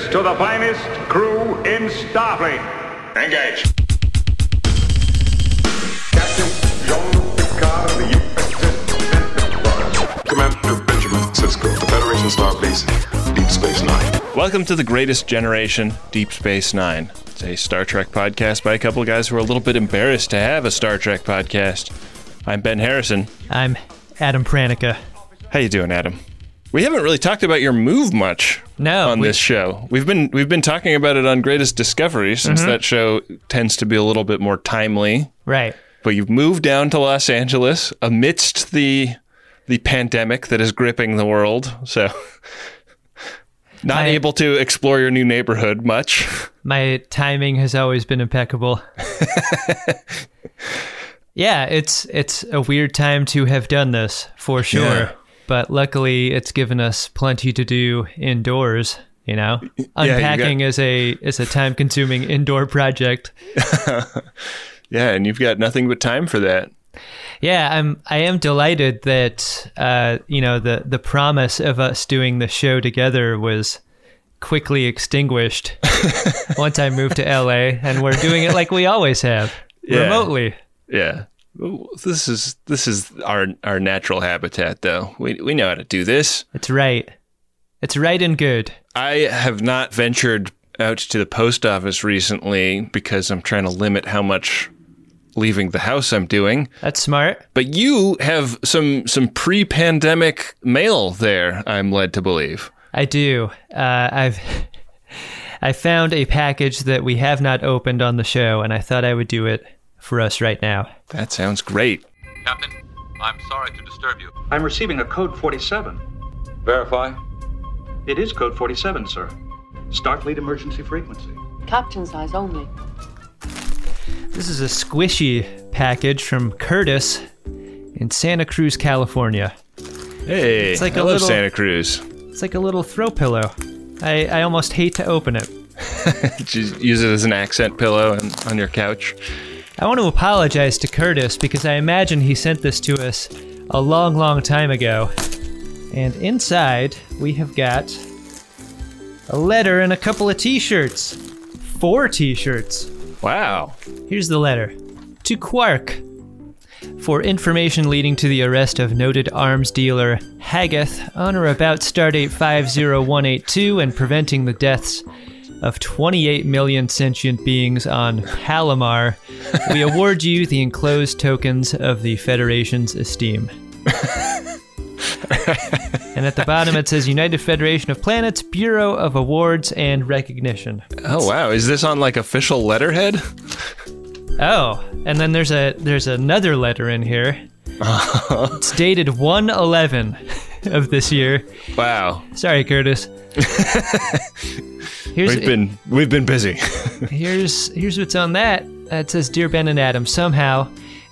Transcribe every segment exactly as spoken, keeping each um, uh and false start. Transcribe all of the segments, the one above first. service to the finest crew in Starfleet. Engage. Captain Jean Luc Picard of the U S S Commander Benjamin Sisko, the Federation Starbase, Deep Space Nine. Welcome to The Greatest Generation, Deep Space Nine. It's a Star Trek podcast by a couple of guys who are a little bit embarrassed to have a Star Trek podcast. I'm Ben Harrison. I'm Adam Pranica. How you doing, Adam? We haven't really talked about your move much no, on we, this show. We've been we've been talking about it on Greatest Discovery since mm-hmm. that show tends to be a little bit more timely. Right. But you've moved down to Los Angeles amidst the the pandemic that is gripping the world. So not my, able to explore your new neighborhood much. My timing has always been impeccable. Yeah, it's it's a weird time to have done this, for sure. Yeah. But luckily, it's given us plenty to do indoors, you know? Yeah, Unpacking you got... is a is a time-consuming indoor project. Yeah, and you've got nothing but time for that. Yeah, I'm, I am delighted that, uh, you know, the, the promise of us doing the show together was quickly extinguished once I moved to L A, and we're doing it like we always have, yeah. remotely. Yeah. This is this is our our natural habitat, though. We we know how to do this. It's right. It's right and good. I have not ventured out to the post office recently because I'm trying to limit how much leaving the house I'm doing. That's smart. But you have some some pre-pandemic mail there, I'm led to believe. I do. Uh, I've I found a package that we have not opened on the show, and I thought I would do it for us right now. That sounds great. Captain, I'm sorry to disturb you. I'm receiving a code forty-seven. Verify. It is code forty-seven, sir. Starfleet emergency frequency. Captain size only. This is a squishy package from Curtis in Santa Cruz, California. Hey, it's like I a love little, Santa Cruz. It's like a little throw pillow. I, I almost hate to open it. Just use it as an accent pillow on, on your couch. I want to apologize to Curtis because I imagine he sent this to us a long, long time ago. And inside, we have got a letter and a couple of t-shirts. Four t-shirts. Wow. Here's the letter. To Quark. For information leading to the arrest of noted arms dealer Haggath on or about stardate five oh one eight two and preventing the deaths of twenty-eight million sentient beings on Palomar, we award you the enclosed tokens of the Federation's esteem. And at the bottom it says United Federation of Planets, Bureau of Awards and Recognition. Oh wow, is this on like official letterhead? Oh, and then there's a there's another letter in here. It's dated one eleven of this year. Wow. Sorry, Curtis. Here's, we've been we've been busy. here's here's what's on that. Uh, it says, "Dear Ben and Adam, somehow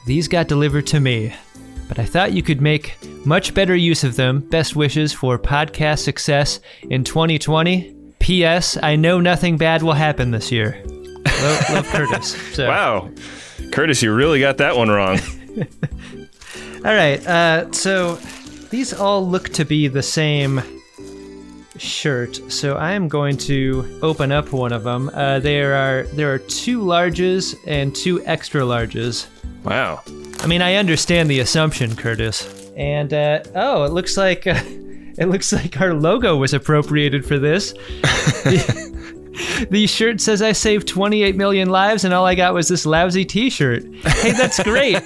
these got delivered to me, but I thought you could make much better use of them. Best wishes for podcast success in twenty twenty. P S. I know nothing bad will happen this year. Love, love Curtis." So. Wow, Curtis, you really got that one wrong. All right, uh, so these all look to be the same shirt, so I am going to open up one of them. Uh, there are there are two larges and two extra larges. Wow. I mean, I understand the assumption, Curtis. And uh, oh, it looks like uh, it looks like our logo was appropriated for this. the, the shirt says I saved twenty-eight million lives, and all I got was this lousy T-shirt. Hey, that's great.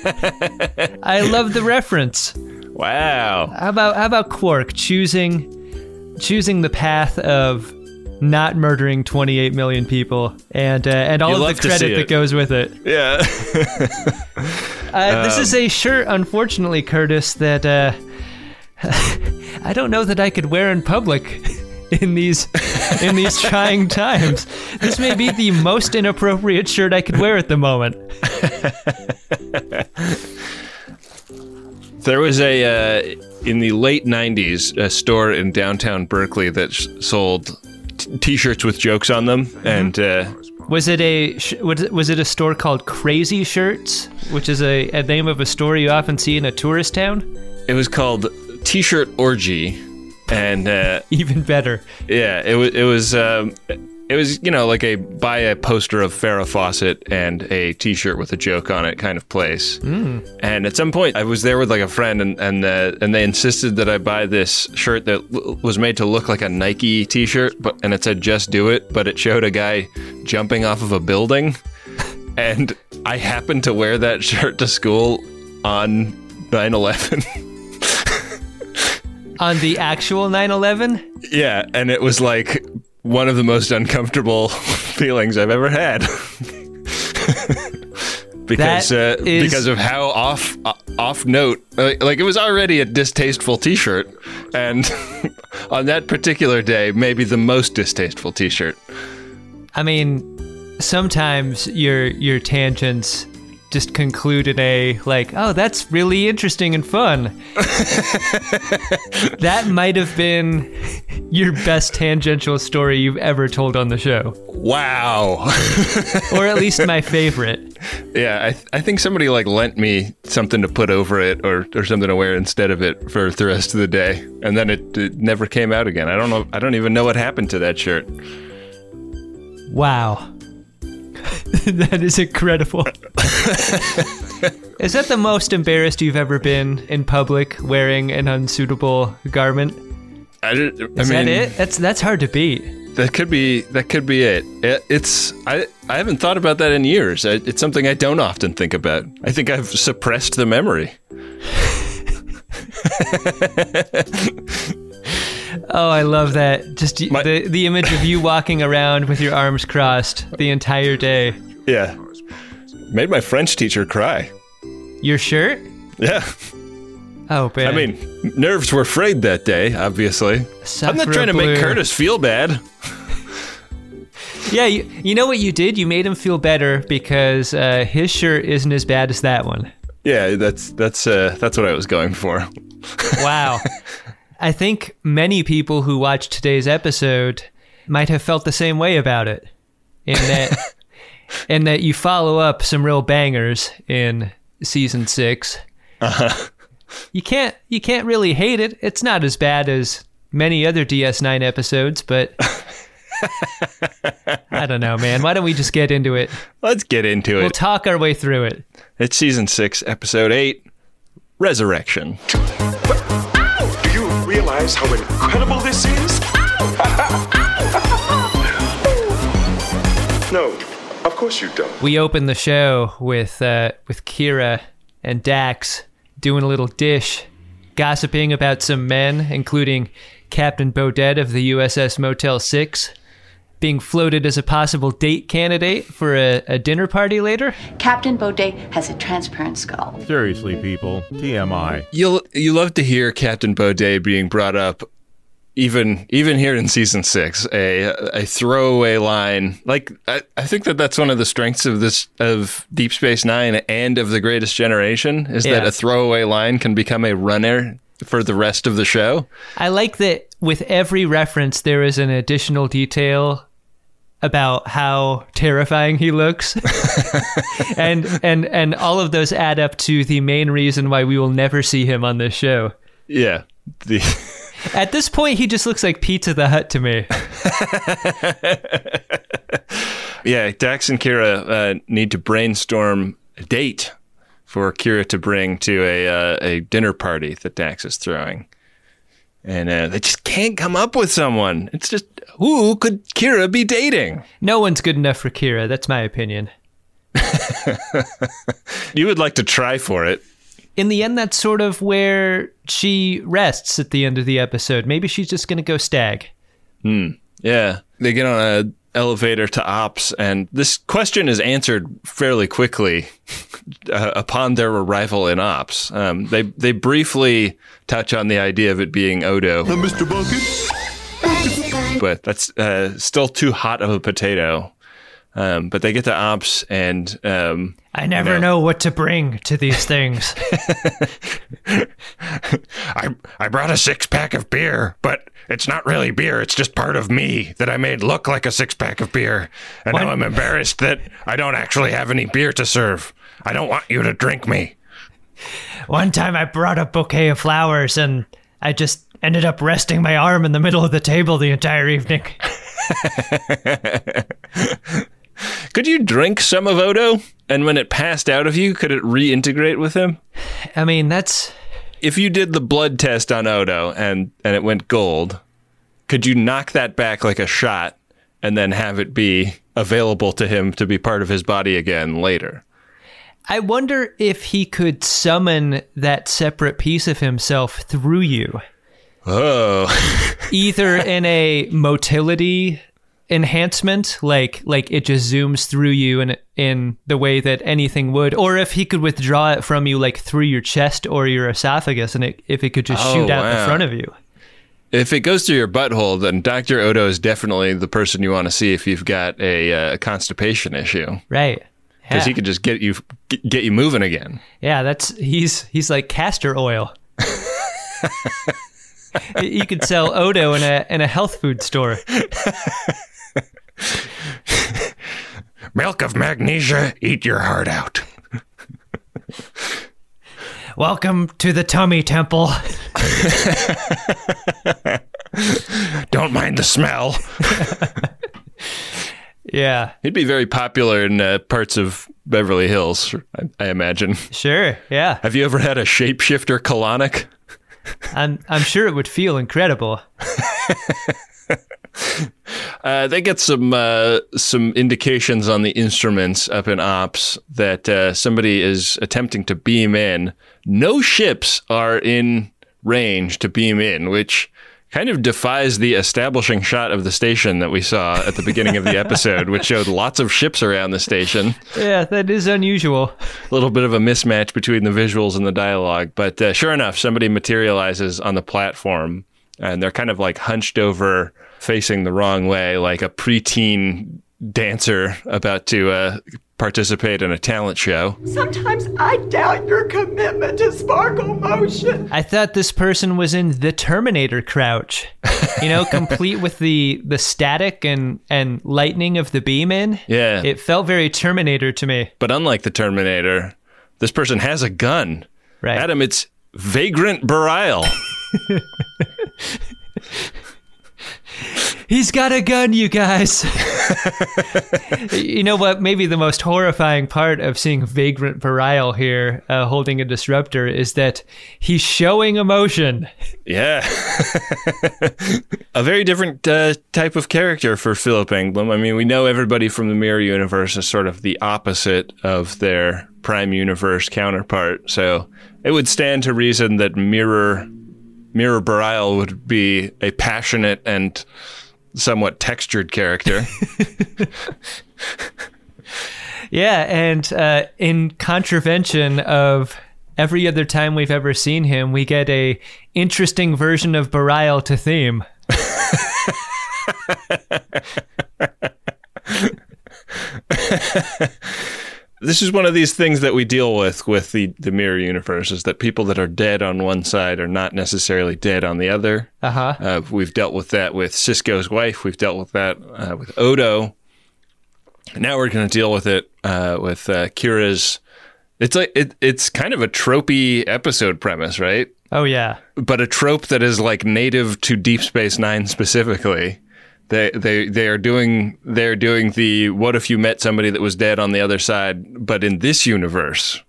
I love the reference. Wow. How about how about Quark choosing? Choosing the path of not murdering twenty-eight million people and uh, and all you of the credit that goes with it. Yeah. uh, um, this is a shirt, unfortunately, Curtis, that uh, I don't know that I could wear in public in these in these trying times. This may be the most inappropriate shirt I could wear at the moment. There was a, uh, in the late nineties, a store in downtown Berkeley that sh- sold t- t-shirts with jokes on them. And uh, was it a sh- was it a store called Crazy Shirts, which is a, a name of a store you often see in a tourist town? It was called T-Shirt Orgy. and uh, even better. Yeah, it was. It was. Um, it was. You know, like a buy a poster of Farrah Fawcett and a T-shirt with a joke on it kind of place. Mm. And at some point, I was there with like a friend, and and uh, and they insisted that I buy this shirt that l- was made to look like a Nike T-shirt, but and it said "Just Do It," but it showed a guy jumping off of a building. And I happened to wear that shirt to school on nine eleven. On the actual nine eleven? Yeah, and it was like one of the most uncomfortable feelings I've ever had. because uh, is... because of how off uh, off note, like, like it was already a distasteful T-shirt, and on that particular day, maybe the most distasteful T-shirt. I mean, sometimes your your tangents just conclude in a like, oh, that's really interesting and fun. That might have been your best tangential story you've ever told on the show. Wow. Or at least my favorite. Yeah, I th- I think somebody like lent me something to put over it or, or something to wear instead of it for the rest of the day, and then it, it never came out again. I don't know. I don't even know what happened to that shirt. Wow. That is incredible. Is that the most embarrassed you've ever been in public wearing an unsuitable garment? I, did, I is mean, that it? That's that's hard to beat. That could be that could be it. it it's I I haven't thought about that in years. I, it's something I don't often think about. I think I've suppressed the memory. Oh, I love that. Just My- the the image of you walking around with your arms crossed the entire day. Yeah. Made my French teacher cry. Your shirt? Yeah. Oh, man. I mean, nerves were frayed that day, obviously. Suffer I'm not trying to make Curtis feel bad. Yeah, you, you know what you did? You made him feel better because uh, his shirt isn't as bad as that one. Yeah, that's, that's, uh, that's what I was going for. Wow. I think many people who watched today's episode might have felt the same way about it, in that, in that you follow up some real bangers in season six. Uh-huh. You can't, you can't really hate it. It's not as bad as many other D S nine episodes, but I don't know, man. Why don't we just get into it? Let's get into it. We'll talk our way through it. It's season six, episode eight, Resurrection. Realize how incredible this is? No, of course you don't. We open the show with uh, with Kira and Dax doing a little dish, gossiping about some men, including Captain Beaudet of the U S S Motel six, being floated as a possible date candidate for a, a dinner party later. Captain Beaudet has a transparent skull. Seriously, people, T M I. You'll you love to hear Captain Beaudet being brought up, even even here in season six, a a throwaway line. Like I, I think that that's one of the strengths of this of Deep Space Nine and of The Greatest Generation is yeah. that a throwaway line can become a runner for the rest of the show. I like that with every reference there is an additional detail about how terrifying he looks. and and and all of those add up to the main reason why we will never see him on this show. Yeah. The... At this point, he just looks like Pizza the Hut to me. Yeah, Dax and Kira uh, need to brainstorm a date for Kira to bring to a uh, a dinner party that Dax is throwing. And uh, they just can't come up with someone. It's just, who could Kira be dating? No one's good enough for Kira. That's my opinion. You would like to try for it. In the end, that's sort of where she rests at the end of the episode. Maybe she's just going to go stag. Hmm. Yeah. They get on a elevator to Ops, and this question is answered fairly quickly uh, upon their arrival in Ops. Um, they they briefly touch on the idea of it being Odo. Uh, Mister Bunkin. But that's uh, still too hot of a potato. Um, but they get to Ops, and um, I never you know, know what to bring to these things. I I brought a six pack of beer, but it's not really beer. It's just part of me that I made look like a six pack of beer, and what? Now I'm embarrassed that I don't actually have any beer to serve. I don't want you to drink me. One time I brought a bouquet of flowers, and I just ended up resting my arm in the middle of the table the entire evening. Could you drink some of Odo? And when it passed out of you, could it reintegrate with him? I mean, that's... If you did the blood test on Odo and, and it went gold, could you knock that back like a shot and then have it be available to him to be part of his body again later? I wonder if he could summon that separate piece of himself through you. Oh. Either in a motility enhancement, like like it just zooms through you in, in the way that anything would, or if he could withdraw it from you like through your chest or your esophagus, and it, if it could just oh, shoot out wow. in front of you. If it goes through your butthole, then Doctor Odo is definitely the person you want to see if you've got a uh, constipation issue. Right. Because yeah. he could just get you get you moving again. Yeah, that's he's he's like castor oil. You could sell Odo in a in a health food store. Milk of magnesia, eat your heart out. Welcome to the tummy temple. Don't mind the smell. Yeah. He'd be very popular in uh, parts of Beverly Hills, I, I imagine. Sure, yeah. Have you ever had a shapeshifter colonic? I'm I'm sure it would feel incredible. Uh, they get some uh, some indications on the instruments up in Ops that uh, somebody is attempting to beam in. No ships are in range to beam in, which kind of defies the establishing shot of the station that we saw at the beginning of the episode, which showed lots of ships around the station. Yeah, that is unusual. A little bit of a mismatch between the visuals and the dialogue. But uh, sure enough, somebody materializes on the platform, and they're kind of like hunched over, facing the wrong way, like a preteen dancer about to uh, participate in a talent show. Sometimes I doubt your commitment to sparkle motion. I thought this person was in the Terminator crouch, you know, complete with the, the static and, and lightning of the beam in. Yeah. It felt very Terminator to me. But unlike the Terminator, this person has a gun. Right. Adam, it's Vedek Bareil. He's got a gun, you guys. You know what? Maybe the most horrifying part of seeing Vedek Bareil here uh, holding a disruptor is that he's showing emotion. Yeah. A very different uh, type of character for Philip Englund. I mean, we know everybody from the Mirror Universe is sort of the opposite of their Prime Universe counterpart. So it would stand to reason that Mirror Mirror Bareil would be a passionate and somewhat textured character. Yeah, and uh, in contravention of every other time we've ever seen him, we get a interesting version of Bareil to theme. This is one of these things that we deal with with the, the Mirror Universe, is that people that are dead on one side are not necessarily dead on the other. Uh-huh. Uh, we've dealt with that with Sisko's wife. We've dealt with that uh, with Odo. Now we're going to deal with it uh, with uh, Kira's. It's like it, it's kind of a tropey episode premise, right? Oh, yeah. But a trope that is like native to Deep Space Nine specifically. They they they are doing they're doing the what if you met somebody that was dead on the other side, but in this universe.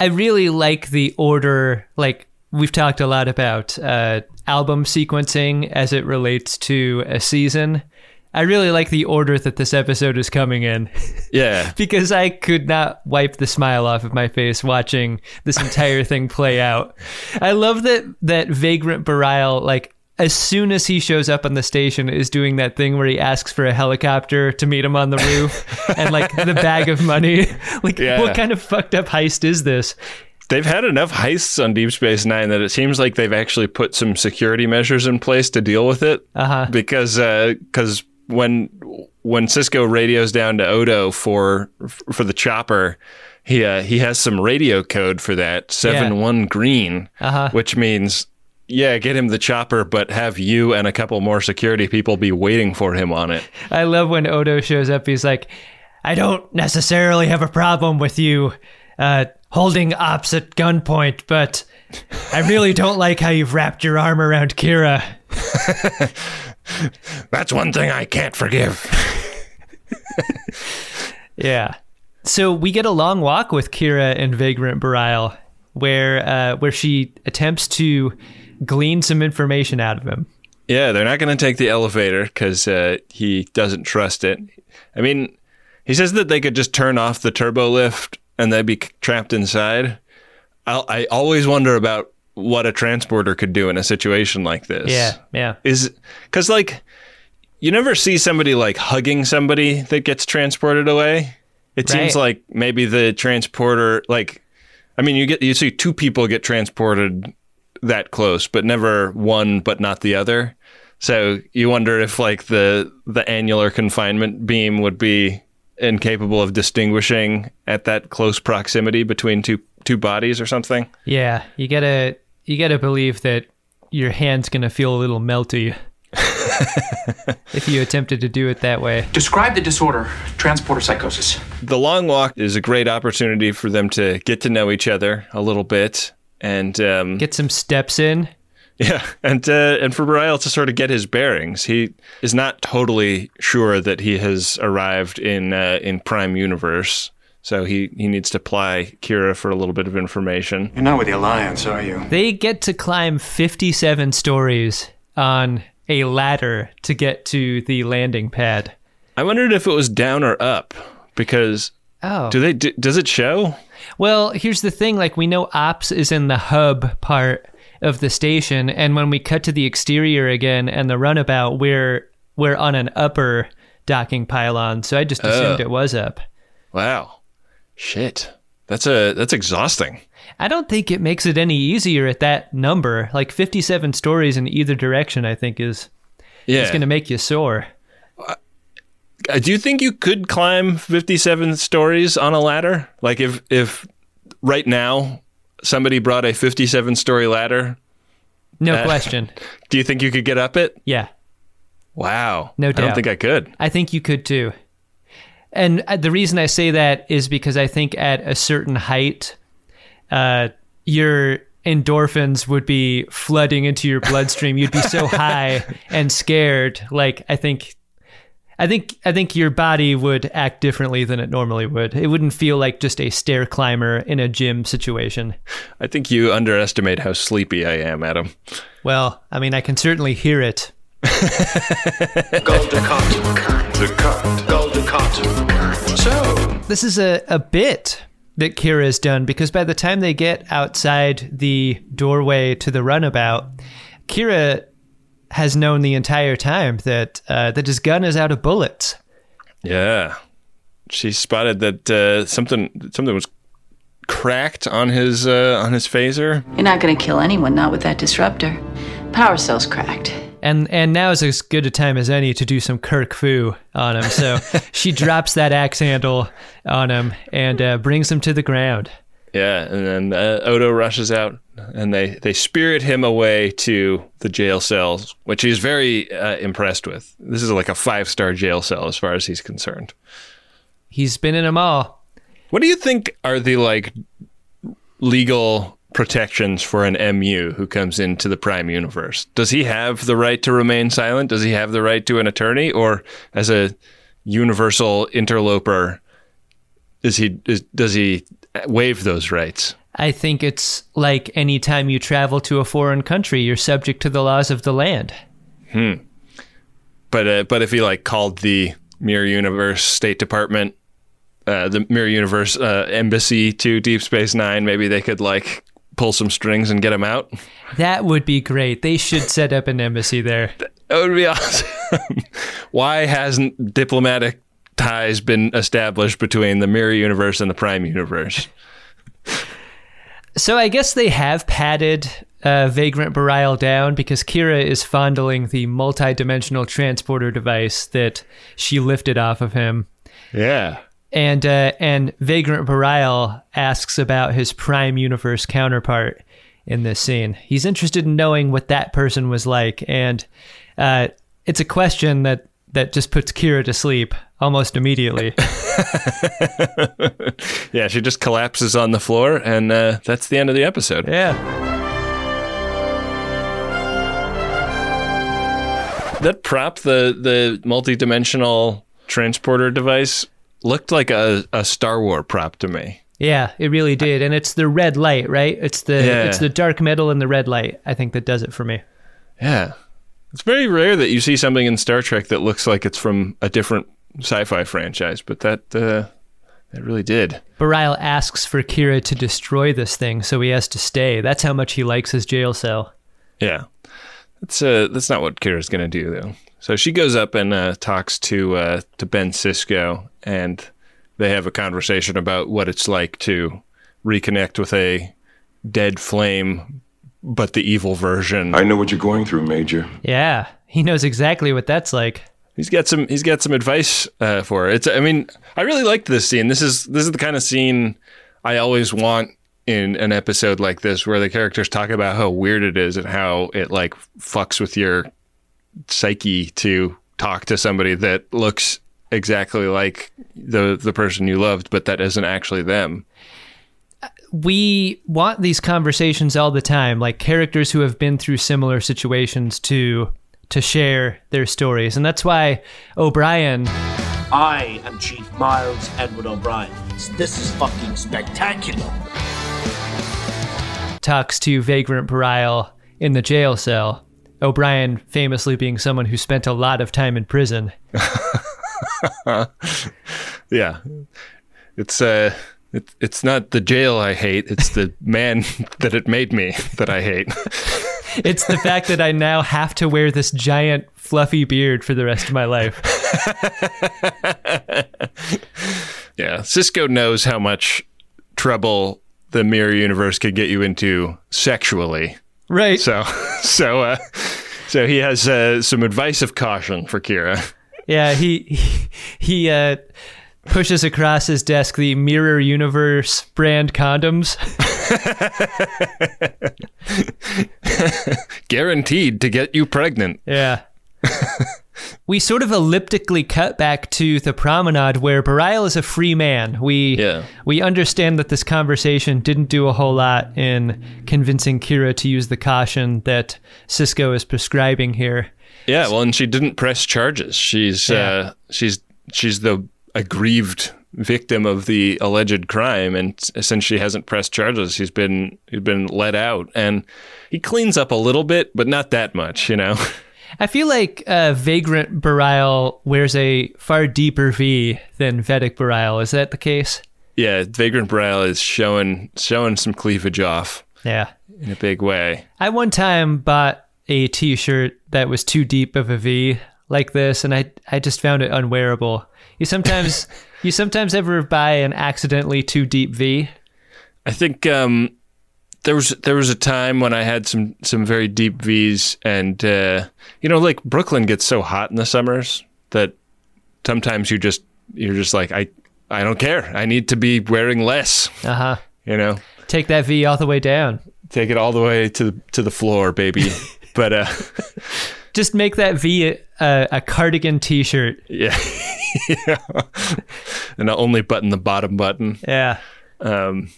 I really like the order. Like we've talked a lot about uh, album sequencing as it relates to a season. I really like the order that this episode is coming in. Yeah, because I could not wipe the smile off of my face watching this entire thing play out. I love that that Vedek Bareil, like, as soon as he shows up on the station, is doing that thing where he asks for a helicopter to meet him on the roof and like the bag of money. Like, yeah. What kind of fucked up heist is this? They've had enough heists on Deep Space Nine that it seems like they've actually put some security measures in place to deal with it. Uh-huh. Because uh, 'cause when when Sisko radios down to Odo for for the chopper, he uh, he has some radio code for that, seven one yeah. green, uh-huh. which means, yeah, get him the chopper, but have you and a couple more security people be waiting for him on it. I love when Odo shows up. He's like, I don't necessarily have a problem with you uh, holding Ops at gunpoint, but I really don't like how you've wrapped your arm around Kira. That's one thing I can't forgive. Yeah. So we get a long walk with Kira and Vagrant Bareil, where uh, where she attempts to glean some information out of him. Yeah, they're not going to take the elevator because uh, he doesn't trust it. I mean, he says that they could just turn off the turbo lift and they'd be trapped inside. I'll, I always wonder about what a transporter could do in a situation like this. Yeah, yeah. Is because, like, you never see somebody, like, hugging somebody that gets transported away. It right. seems like maybe the transporter, like, I mean, you get you see two people get transported that close, but never one but not the other. So you wonder if, like, the the annular confinement beam would be incapable of distinguishing at that close proximity between two two bodies or something. Yeah, you gotta you gotta believe that your hand's gonna feel a little melty if you attempted to do it that way. Describe the disorder, transporter psychosis. The long walk is a great opportunity for them to get to know each other a little bit and um, get some steps in. Yeah, and uh, and for Bareil to sort of get his bearings. He is not totally sure that he has arrived in uh, in Prime Universe, so he, he needs to ply Kira for a little bit of information. You're not with the Alliance, are you? They get to climb fifty-seven stories on a ladder to get to the landing pad. I wondered if it was down or up, because oh, do they do, does it show? Well, here's the thing. Like, we know Ops is in the hub part of the station, and when we cut to the exterior again and the runabout, we're we're on an upper docking pylon, so I just assumed uh, it was up. Wow. Shit. That's a that's exhausting. I don't think it makes it any easier at that number. Like, fifty-seven stories in either direction, I think, is yeah. is going to make you sore. Uh, do you think you could climb fifty-seven stories on a ladder? Like, if if right now somebody brought a fifty-seven-story ladder. No uh, question. Do you think you could get up it? Yeah. Wow. No doubt. I don't think I could. I think you could, too. And the reason I say that is because I think at a certain height, uh, your endorphins would be flooding into your bloodstream. You'd be so high and scared. Like, I think... I think I think your body would act differently than it normally would. It wouldn't feel like just a stair climber in a gym situation. I think you underestimate how sleepy I am, Adam. Well, I mean, I can certainly hear it. So, this is a, a bit that Kira's done, because by the time they get outside the doorway to the runabout, Kira has known the entire time that uh, that his gun is out of bullets. Yeah, she spotted that uh, something something was cracked on his uh, on his phaser. You're not going to kill anyone, not with that disruptor. Power cell's cracked. And and now is as good a time as any to do some Kirk Fu on him. So she drops that axe handle on him and uh, brings him to the ground. Yeah, and then uh, Odo rushes out, and they, they spirit him away to the jail cells, which he's very uh, impressed with. This is like a five-star jail cell as far as he's concerned. He's been in them all. What do you think are the, like, legal protections for an M U who comes into the Prime Universe? Does he have the right to remain silent? Does he have the right to an attorney? Or as a universal interloper, is he is, does he... waive those rights? I think it's like any time you travel to a foreign country, you're subject to the laws of the land. Hmm. But uh, but if he like called the Mirror Universe State Department, uh, the Mirror Universe uh, embassy to Deep Space Nine, maybe they could like pull some strings and get him out. That would be great. They should set up an embassy there. That would be awesome. Why hasn't diplomatic ties been established between the Mirror Universe and the Prime Universe? So I guess they have padded uh, Vagrant Bareil down, because Kira is fondling the multi-dimensional transporter device that she lifted off of him. Yeah. And uh, and Vagrant Bareil asks about his Prime Universe counterpart in this scene. He's interested in knowing what that person was like, and uh, it's a question that that just puts Kira to sleep almost immediately. Yeah, she just collapses on the floor, and uh, that's the end of the episode. Yeah. That prop, the the multi-dimensional transporter device, looked like a, a Star Wars prop to me. Yeah, it really did. And it's the red light, right? It's the yeah. it's the dark metal and the red light, I think, that does it for me. Yeah. It's very rare that you see something in Star Trek that looks like it's from a different sci-fi franchise, but that uh, that really did. Bareil asks for Kira to destroy this thing, so he has to stay. That's how much he likes his jail cell. Yeah. That's uh, that's not what Kira's going to do, though. So she goes up and uh, talks to uh, to Ben Sisko, and they have a conversation about what it's like to reconnect with a dead flame, but the evil version. I know what you're going through, Major. Yeah, he knows exactly what that's like. He's got some. He's got some advice uh, for her. It's. I mean, I really liked this scene. This is this is the kind of scene I always want in an episode like this, where the characters talk about how weird it is and how it like fucks with your psyche to talk to somebody that looks exactly like the the person you loved, but that isn't actually them. We want these conversations all the time, like characters who have been through similar situations to to share their stories. And that's why O'Brien... I am Chief Miles Edward O'Brien. This is fucking spectacular. Talks to Vagrant Bareil in the jail cell. O'Brien famously being someone who spent a lot of time in prison. Yeah. It's uh, it, it's not the jail I hate, it's the man that it made me that I hate. It's the fact that I now have to wear this giant fluffy beard for the rest of my life. Yeah. Sisko knows how much trouble the Mirror Universe could get you into sexually. Right. So so, uh, so he has uh, some advice of caution for Kira. Yeah, he he, he uh, pushes across his desk the Mirror Universe brand condoms. Guaranteed to get you pregnant. Yeah. We sort of elliptically cut back to the promenade where Bareil is a free man. We yeah. we understand that this conversation didn't do a whole lot in convincing Kira to use the caution that Sisko is prescribing here. Yeah, well, and she didn't press charges. She's yeah. uh, she's she's the aggrieved victim of the alleged crime, and since she hasn't pressed charges, he's been he's been let out, and he cleans up a little bit, but not that much, you know. I feel like uh, Vagrant Bareil wears a far deeper V than Vedek Bareil. Is that the case? Yeah, Vagrant Bareil is showing showing some cleavage off. Yeah, in a big way. I one time bought a T-shirt that was too deep of a V like this, and I I just found it unwearable. You sometimes you sometimes ever buy an accidentally too deep V? I think um, there was there was a time when I had some, some very deep V's, and uh, you know, like Brooklyn gets so hot in the summers that sometimes you just you're just like I I don't care. I need to be wearing less. Uh huh. You know, take that V all the way down. Take it all the way to the, to the floor, baby. But uh, just make that V a, a cardigan T-shirt. Yeah. Yeah, and I'll only button the bottom button. Yeah. Um,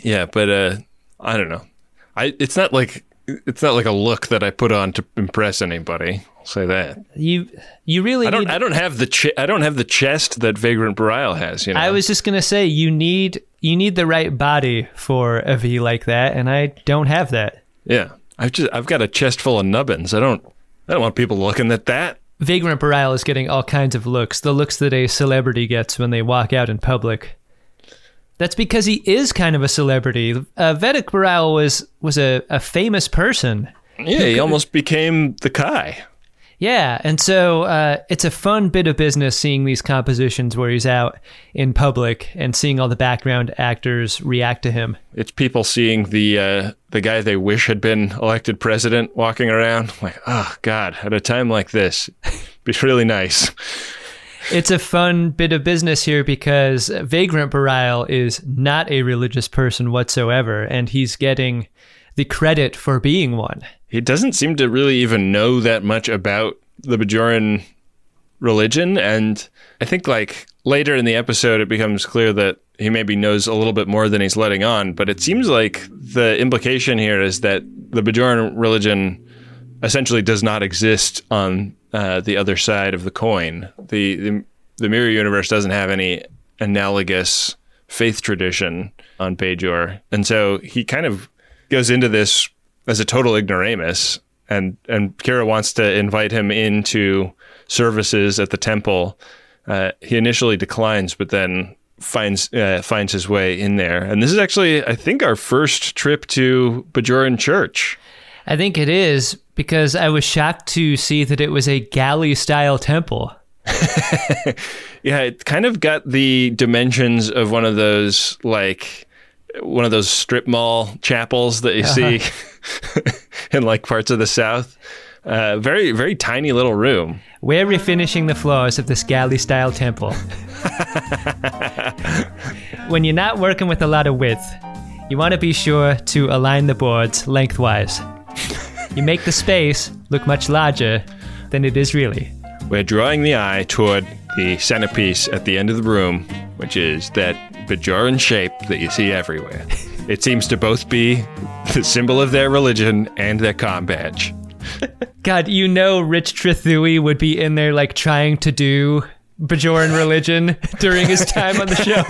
yeah, but uh, I don't know. I it's not like it's not like a look that I put on to impress anybody. I'll say that. You you really I don't need... I don't have the che- I don't have the chest that Vagrant Bareil has, you know. I was just going to say you need you need the right body for a V like that, and I don't have that. Yeah. I've just I've got a chest full of nubbins. I don't I don't want people looking at that. Vagrant Bareil is getting all kinds of looks, the looks that a celebrity gets when they walk out in public. That's because he is kind of a celebrity. Uh, Vedek Bareil was, was a, a famous person. Yeah, he almost became the Kai. Yeah, and so uh, it's a fun bit of business seeing these compositions where he's out in public and seeing all the background actors react to him. It's people seeing the uh, the guy they wish had been elected president walking around. Like, oh, God, at a time like this, it'd be really nice. It's a fun bit of business here because Vagrant Bareil is not a religious person whatsoever, and he's getting the credit for being one. He doesn't seem to really even know that much about the Bajoran religion, and I think like later in the episode it becomes clear that he maybe knows a little bit more than he's letting on, but it seems like the implication here is that the Bajoran religion essentially does not exist on uh, the other side of the coin. The, the the Mirror Universe doesn't have any analogous faith tradition on Bajor. And so he kind of goes into this as a total ignoramus. And, and Kira wants to invite him into services at the temple. Uh, he initially declines, but then finds uh, finds his way in there. And this is actually, I think, our first trip to Bajoran Church. I think it is, because I was shocked to see that it was a galley-style temple. Yeah, it kind of got the dimensions of one of those, like, one of those strip mall chapels that you uh-huh. see in, like, parts of the South. Uh, very, very tiny little room. We're refinishing the floors of this galley-style temple. When you're not working with a lot of width, you want to be sure to align the boards lengthwise. You make the space look much larger than it is really. We're drawing the eye toward the centerpiece at the end of the room, which is that Bajoran shape that you see everywhere. It seems to both be the symbol of their religion and their comm badge. God, you know Rich Truthui would be in there, like, trying to do Bajoran religion during his time on the show.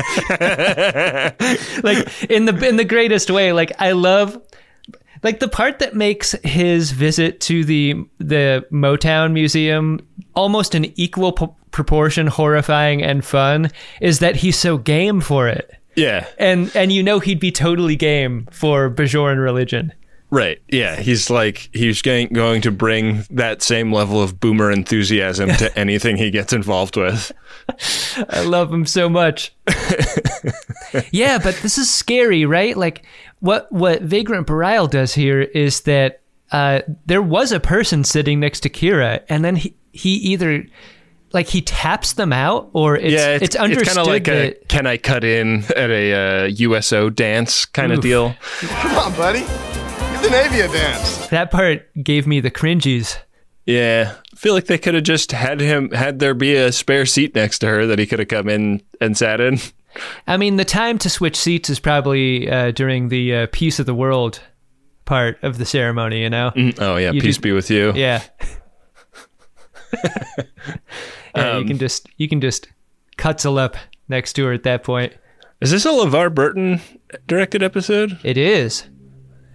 Like, in the in the greatest way. Like, I love... Like, the part that makes his visit to the the Motown Museum almost an equal p- proportion horrifying and fun is that he's so game for it. Yeah. And and you know he'd be totally game for Bajoran religion. Right. Yeah. He's like, he's going, going to bring that same level of boomer enthusiasm to anything he gets involved with. I love him so much. Yeah, but this is scary, right? Like, what what Vedek Bareil does here is that uh, there was a person sitting next to Kira, and then he, he either... Like, he taps them out, or it's yeah, it's, it's understood it's kind of like that... a can I cut in at a uh, U S O dance kind Oof. of deal. Come on, buddy. Give the Navy a dance. That part gave me the cringies. Yeah. I feel like they could have just had him, had there be a spare seat next to her that he could have come in and sat in. I mean, the time to switch seats is probably uh, during the uh, Peace of the World part of the ceremony, you know? Mm. Oh, yeah. You Peace do... be with you. Yeah. Yeah, um, you can just you can just cuddle up next to her at that point. Is this a LeVar Burton directed episode? It is.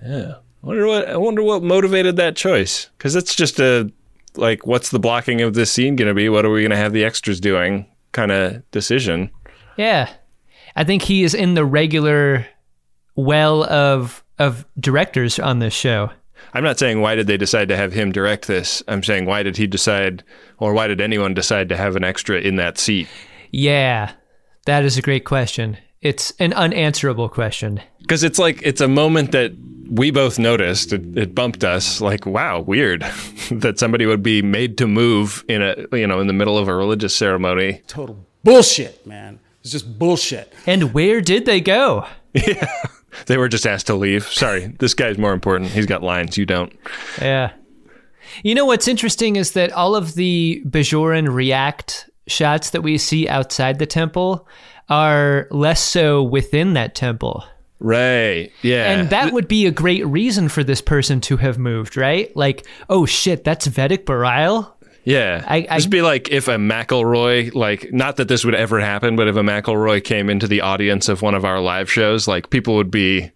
Yeah. I wonder what I wonder what motivated that choice, because it's just a like, what's the blocking of this scene going to be? What are we going to have the extras doing? Kind of decision. Yeah, I think he is in the regular well of of directors on this show. I'm not saying why did they decide to have him direct this. I'm saying why did he decide, or why did anyone decide to have an extra in that seat? Yeah, that is a great question. It's an unanswerable question. Because it's like, it's a moment that we both noticed. It, it bumped us like, wow, weird that somebody would be made to move in a, you know, in the middle of a religious ceremony. Total bullshit, man. It's just bullshit. And where did they go? Yeah. They were just asked to leave. Sorry, this guy's more important. He's got lines. You don't. Yeah. You know what's interesting is that all of the Bajoran react shots that we see outside the temple are less so within that temple. Right, yeah. And that would be a great reason for this person to have moved, right? Like, oh, shit, that's Vedek Bareil? Yeah, I, I, just be like if a McElroy, like, not that this would ever happen, but if a McElroy came into the audience of one of our live shows, like, people would be,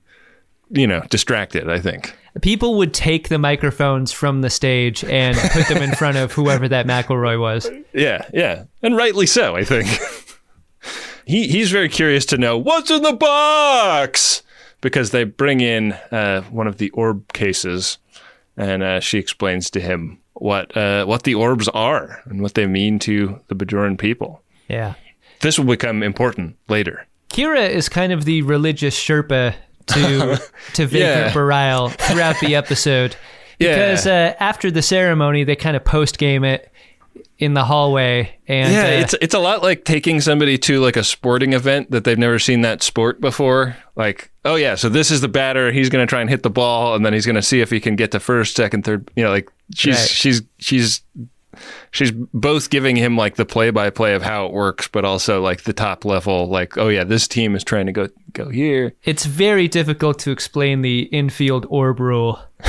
you know, distracted, I think. People would take the microphones from the stage and put them in front of whoever that McElroy was. Yeah, yeah, and rightly so, I think. he He's very curious to know, what's in the box? Because they bring in uh, one of the orb cases, and uh, she explains to him what uh, what the orbs are and what they mean to the Bajoran people. Yeah. This will become important later. Kira is kind of the religious Sherpa to to Vedek yeah. Bareil throughout the episode. Because yeah. uh, after the ceremony, they kind of post-game it in the hallway. And yeah, uh, it's, it's a lot like taking somebody to like a sporting event that they've never seen that sport before. Like, oh yeah, so this is the batter. He's going to try and hit the ball, and then he's going to see if he can get to first, second, third. You know, like she's right. she's she's she's both giving him like the play-by-play of how it works, but also like the top level, like, oh yeah, this team is trying to go go here. It's very difficult to explain the infield orb rule. To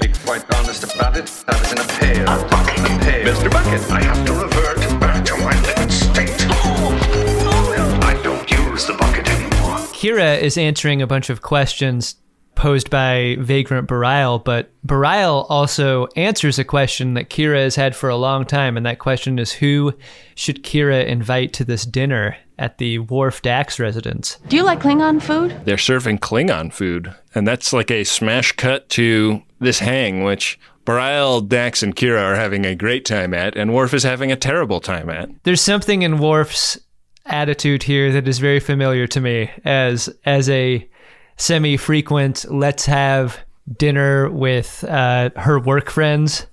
be quite honest about it, I was in a pail. A bucket. A pail. Mister Bucket, I have to revert back to my liquid state. Oh, I don't use the bucket anymore. Kira is answering a bunch of questions posed by Vagrant Bareil, but Bareil also answers a question that Kira has had for a long time, and that question is, who should Kira invite to this dinner at the Worf Dax residence? Do you like Klingon food? They're serving Klingon food, and that's like a smash cut to this hang, which Bareil, Dax, and Kira are having a great time at, and Worf is having a terrible time at. There's something in Worf's attitude here that is very familiar to me as as a semi-frequent, let's have dinner with uh, her work friends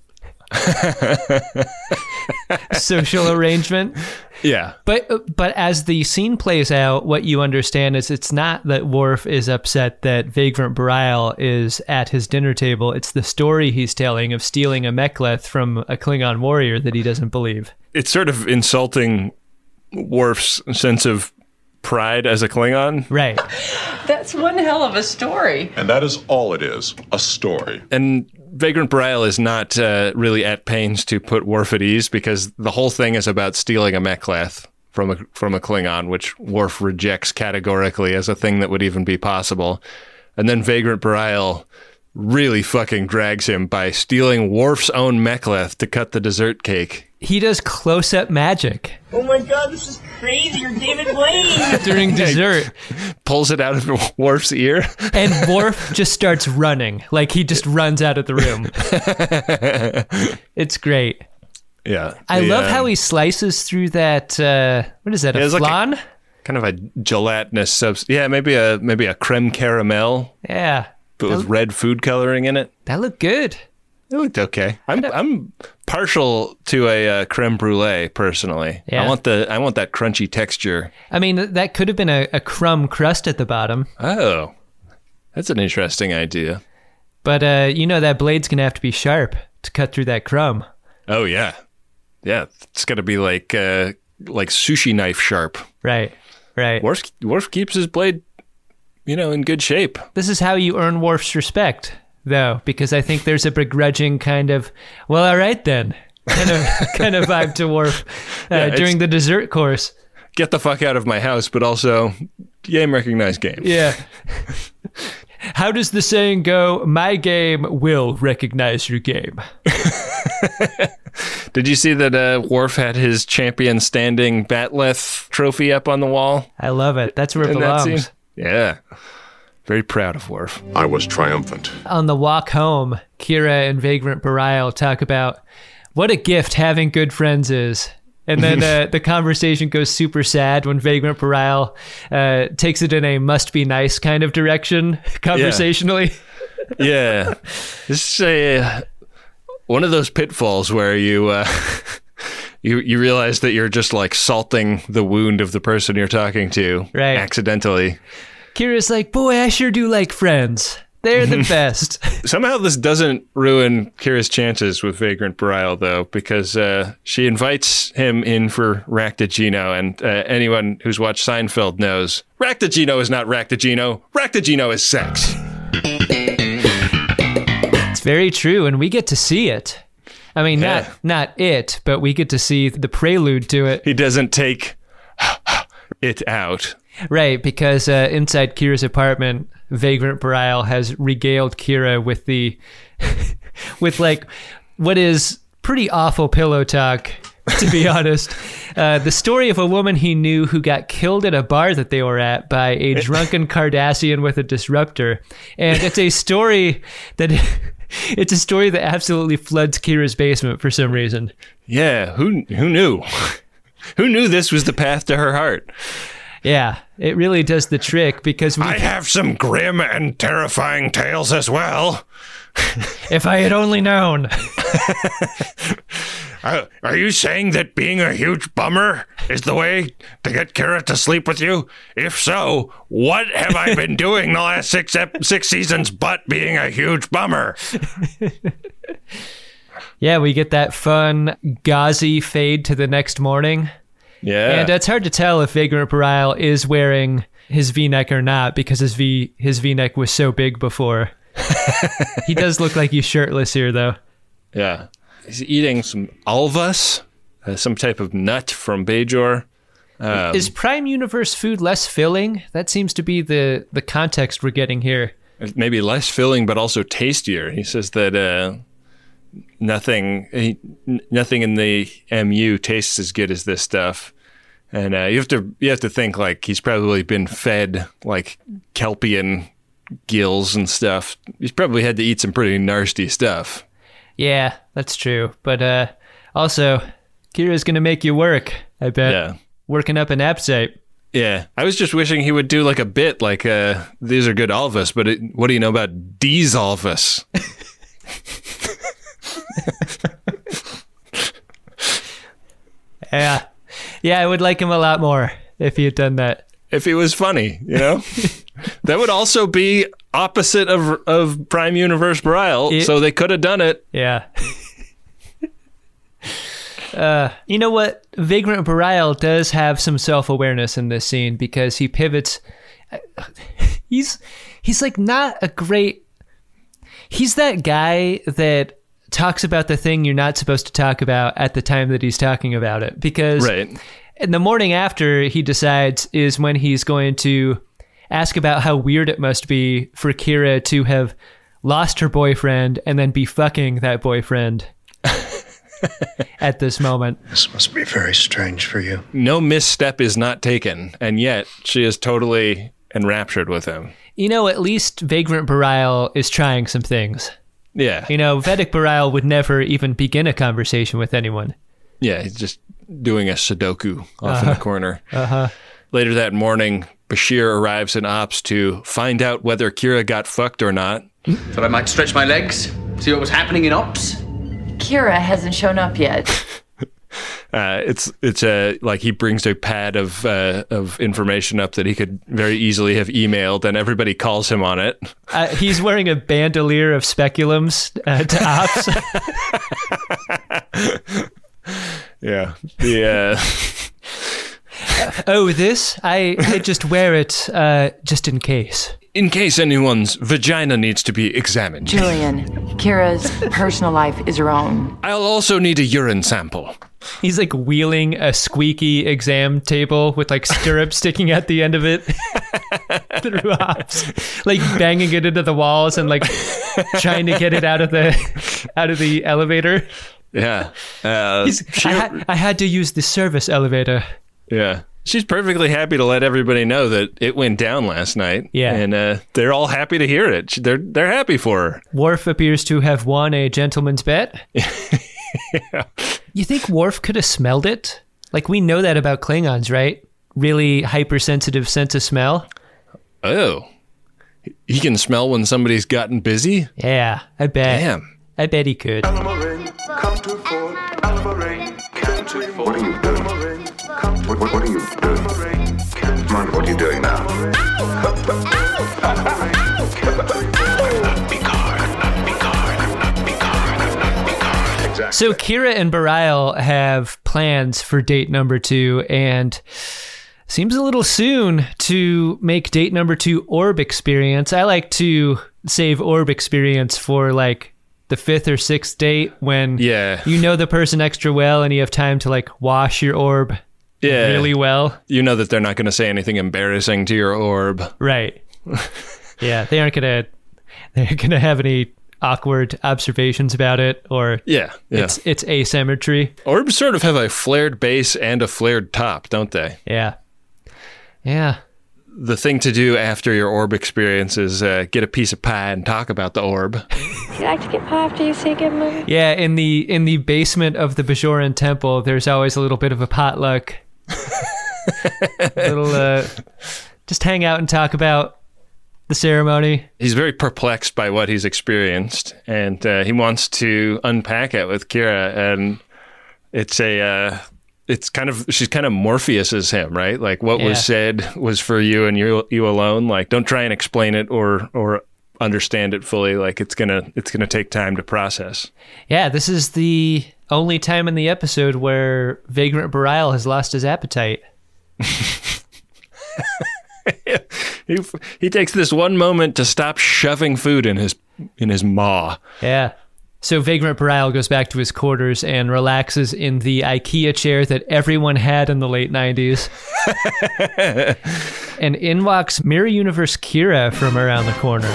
social arrangement. Yeah. But but as the scene plays out, what you understand is it's not that Worf is upset that Vagrant Bareil is at his dinner table. It's the story he's telling of stealing a Mek'leth from a Klingon warrior that he doesn't believe. It's sort of insulting Worf's sense of pride as a Klingon. Right. That's one hell of a story. And that is all it is, a story. And Vagrant Bareil is not uh, really at pains to put Worf at ease, because the whole thing is about stealing a Mek'leth from a, from a Klingon, which Worf rejects categorically as a thing that would even be possible. And then Vagrant Bareil really fucking drags him by stealing Worf's own Mek'leth to cut the dessert cake. He does close-up magic. Oh my god, this is crazy. You're David Blaine. During dessert. He pulls it out of Worf's ear. And Worf just starts running. Like, he just runs out of the room. It's great. Yeah. I the, love um, how he slices through that, uh, what is that, a flan? Like a, kind of a gelatinous substance. Yeah, maybe a maybe a creme caramel. Yeah. But that with look- red food coloring in it. That looked good. It looked okay. I'm I'm partial to a uh, creme brulee personally. Yeah. I want the I want that crunchy texture. I mean, that could have been a, a crumb crust at the bottom. Oh, that's an interesting idea. But uh, you know that blade's gonna have to be sharp to cut through that crumb. Oh yeah, yeah. It's gotta be like uh, like sushi knife sharp. Right, right. Worf Worf keeps his blade, you know, in good shape. This is how you earn Worf's respect, though, because I think there's a begrudging kind of, well, all right then, kind of, kind of vibe to Worf uh, yeah, during the dessert course. Get the fuck out of my house, but also, game recognize game. Yeah. How does the saying go? My game will recognize your game. Did you see that uh, Worf had his champion standing Batleth trophy up on the wall? I love it. That's where it In belongs. Yeah. Very proud of Worf. I was triumphant. On the walk home, Kira and Vagrant Bareil talk about what a gift having good friends is. And then uh, the conversation goes super sad when Vagrant Bareil uh, takes it in a must-be-nice kind of direction conversationally. Yeah. yeah. This is a, uh, one of those pitfalls where you... Uh, You you realize that you're just like salting the wound of the person you're talking to, right? Accidentally. Kira's like, boy, I sure do like friends. They're the best. Somehow this doesn't ruin Kira's chances with Vagrant Bareil, though, because uh, she invites him in for Raktajino, and uh, anyone who's watched Seinfeld knows Raktajino is not Raktajino. Raktajino is sex. It's very true, and we get to see it. I mean, yeah. not not it, but we get to see the prelude to it. He doesn't take it out. Right, because uh, inside Kira's apartment, Vagrant Bareil has regaled Kira with the, with like, what is pretty awful pillow talk, to be honest. Uh, the story of a woman he knew who got killed at a bar that they were at by a drunken Cardassian with a disruptor. And it's a story that... It's a story that absolutely floods Kira's basement for some reason. Yeah, who who knew? Who knew this was the path to her heart? Yeah, it really does the trick because we... I have some grim and terrifying tales as well. If I had only known. uh, are you saying that being a huge bummer is the way to get Kira to sleep with you? If so, what have I been doing the last six ep- six seasons but being a huge bummer? Yeah, we get that fun gauzy fade to the next morning. Yeah. And it's hard to tell if Vedek Bareil is wearing his V-neck or not, because his V his V-neck was so big before. He does look like he's shirtless here, though. Yeah. He's eating some alvas, uh, some type of nut from Bajor. Um, Is Prime Universe food less filling? That seems to be the, the context we're getting here. Maybe less filling, but also tastier. He says that uh, nothing he, nothing in the M U tastes as good as this stuff. And uh, you have to you have to think like he's probably been fed like Kelpian gills and stuff. He's probably had to eat some pretty nasty stuff. Yeah, that's true. But uh, also, Kira's going to make you work, I bet. Yeah. Working up an appetite. Yeah. I was just wishing he would do like a bit like, uh, these are good alvas, but it, what do you know about these alvas? Yeah. Yeah, I would like him a lot more if he had done that. If he was funny, you know? That would also be opposite of of Prime Universe Bareil, it, so they could have done it. Yeah. uh, you know what? Vagrant Bareil does have some self-awareness in this scene because he pivots. He's he's like not a great... He's that guy that talks about the thing you're not supposed to talk about at the time that he's talking about it, because right. And the morning after, he decides, is when he's going to ask about how weird it must be for Kira to have lost her boyfriend and then be fucking that boyfriend at this moment. This must be very strange for you. No misstep is not taken, and yet she is totally enraptured with him. You know, at least Vagrant Bareil is trying some things. Yeah. You know, Vedek Bareil would never even begin a conversation with anyone. Yeah, he's just doing a Sudoku off uh-huh. in the corner. Uh-huh. Later that morning, Bashir arrives in Ops to find out whether Kira got fucked or not. Thought I might stretch my legs, see what was happening in Ops. Kira hasn't shown up yet. Uh, it's it's a, like he brings a pad of uh, of information up that he could very easily have emailed, and everybody calls him on it. Uh, he's wearing a bandolier of speculums uh, to Ops. Yeah. Yeah. Uh, oh, this? I, I just wear it uh, just in case. In case anyone's vagina needs to be examined. Julian, Kira's personal life is her own. I'll also need a urine sample. He's like wheeling a squeaky exam table with like stirrups sticking at the end of it through Ops, like banging it into the walls and like trying to get it out of the out of the elevator. Yeah, uh, she, I, had, I had to use the service elevator. Yeah, she's perfectly happy to let everybody know that it went down last night. Yeah, and uh, they're all happy to hear it. They're they're happy for her. Worf appears to have won a gentleman's bet. Yeah. You think Worf could have smelled it? Like, we know that about Klingons, right? Really hypersensitive sense of smell. Oh. He can smell when somebody's gotten busy? Yeah, I bet. Damn. I bet he could. What are you doing? What, what, what are you doing? Mind what you're doing now. So Kira and Bareil have plans for date number two, and seems a little soon to make date number two Orb experience. I like to save Orb experience for like the fifth or sixth date when yeah. you know the person extra well and you have time to like wash your Orb yeah. really well. You know that they're not going to say anything embarrassing to your Orb. Right. Yeah, they aren't going to they're going to have any awkward observations about it, or yeah, yeah. It's, it's asymmetry. Orbs sort of have a flared base and a flared top, don't they? Yeah. Yeah. The thing to do after your Orb experience is uh, get a piece of pie and talk about the Orb. Would you like to get pie after you see a good movie? Yeah, in the, in the basement of the Bajoran temple, there's always a little bit of a potluck. Little, uh, just hang out and talk about the ceremony. He's very perplexed by what he's experienced, and uh, he wants to unpack it with Kira, and it's a uh, it's kind of she's kind of Morpheuses him, right? Like what yeah. was said was for you and you you alone. Like, don't try and explain it or or understand it fully. Like it's gonna it's gonna take time to process. Yeah, this is the only time in the episode where Vagrant Bareil has lost his appetite. he he takes this one moment to stop shoving food in his in his maw. Yeah. So Vagrant Bareil goes back to his quarters and relaxes in the IKEA chair that everyone had in the late nineties. And in walks Mirror Universe Kira from around the corner.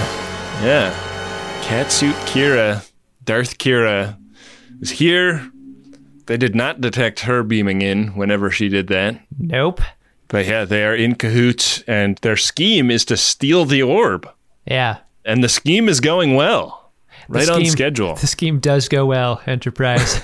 Yeah. Catsuit Kira, Darth Kira, is here. They did not detect her beaming in whenever she did that. Nope. But yeah, they are in cahoots, and their scheme is to steal the orb. Yeah. And the scheme is going well. Right scheme, on schedule. The scheme does go well, Enterprise.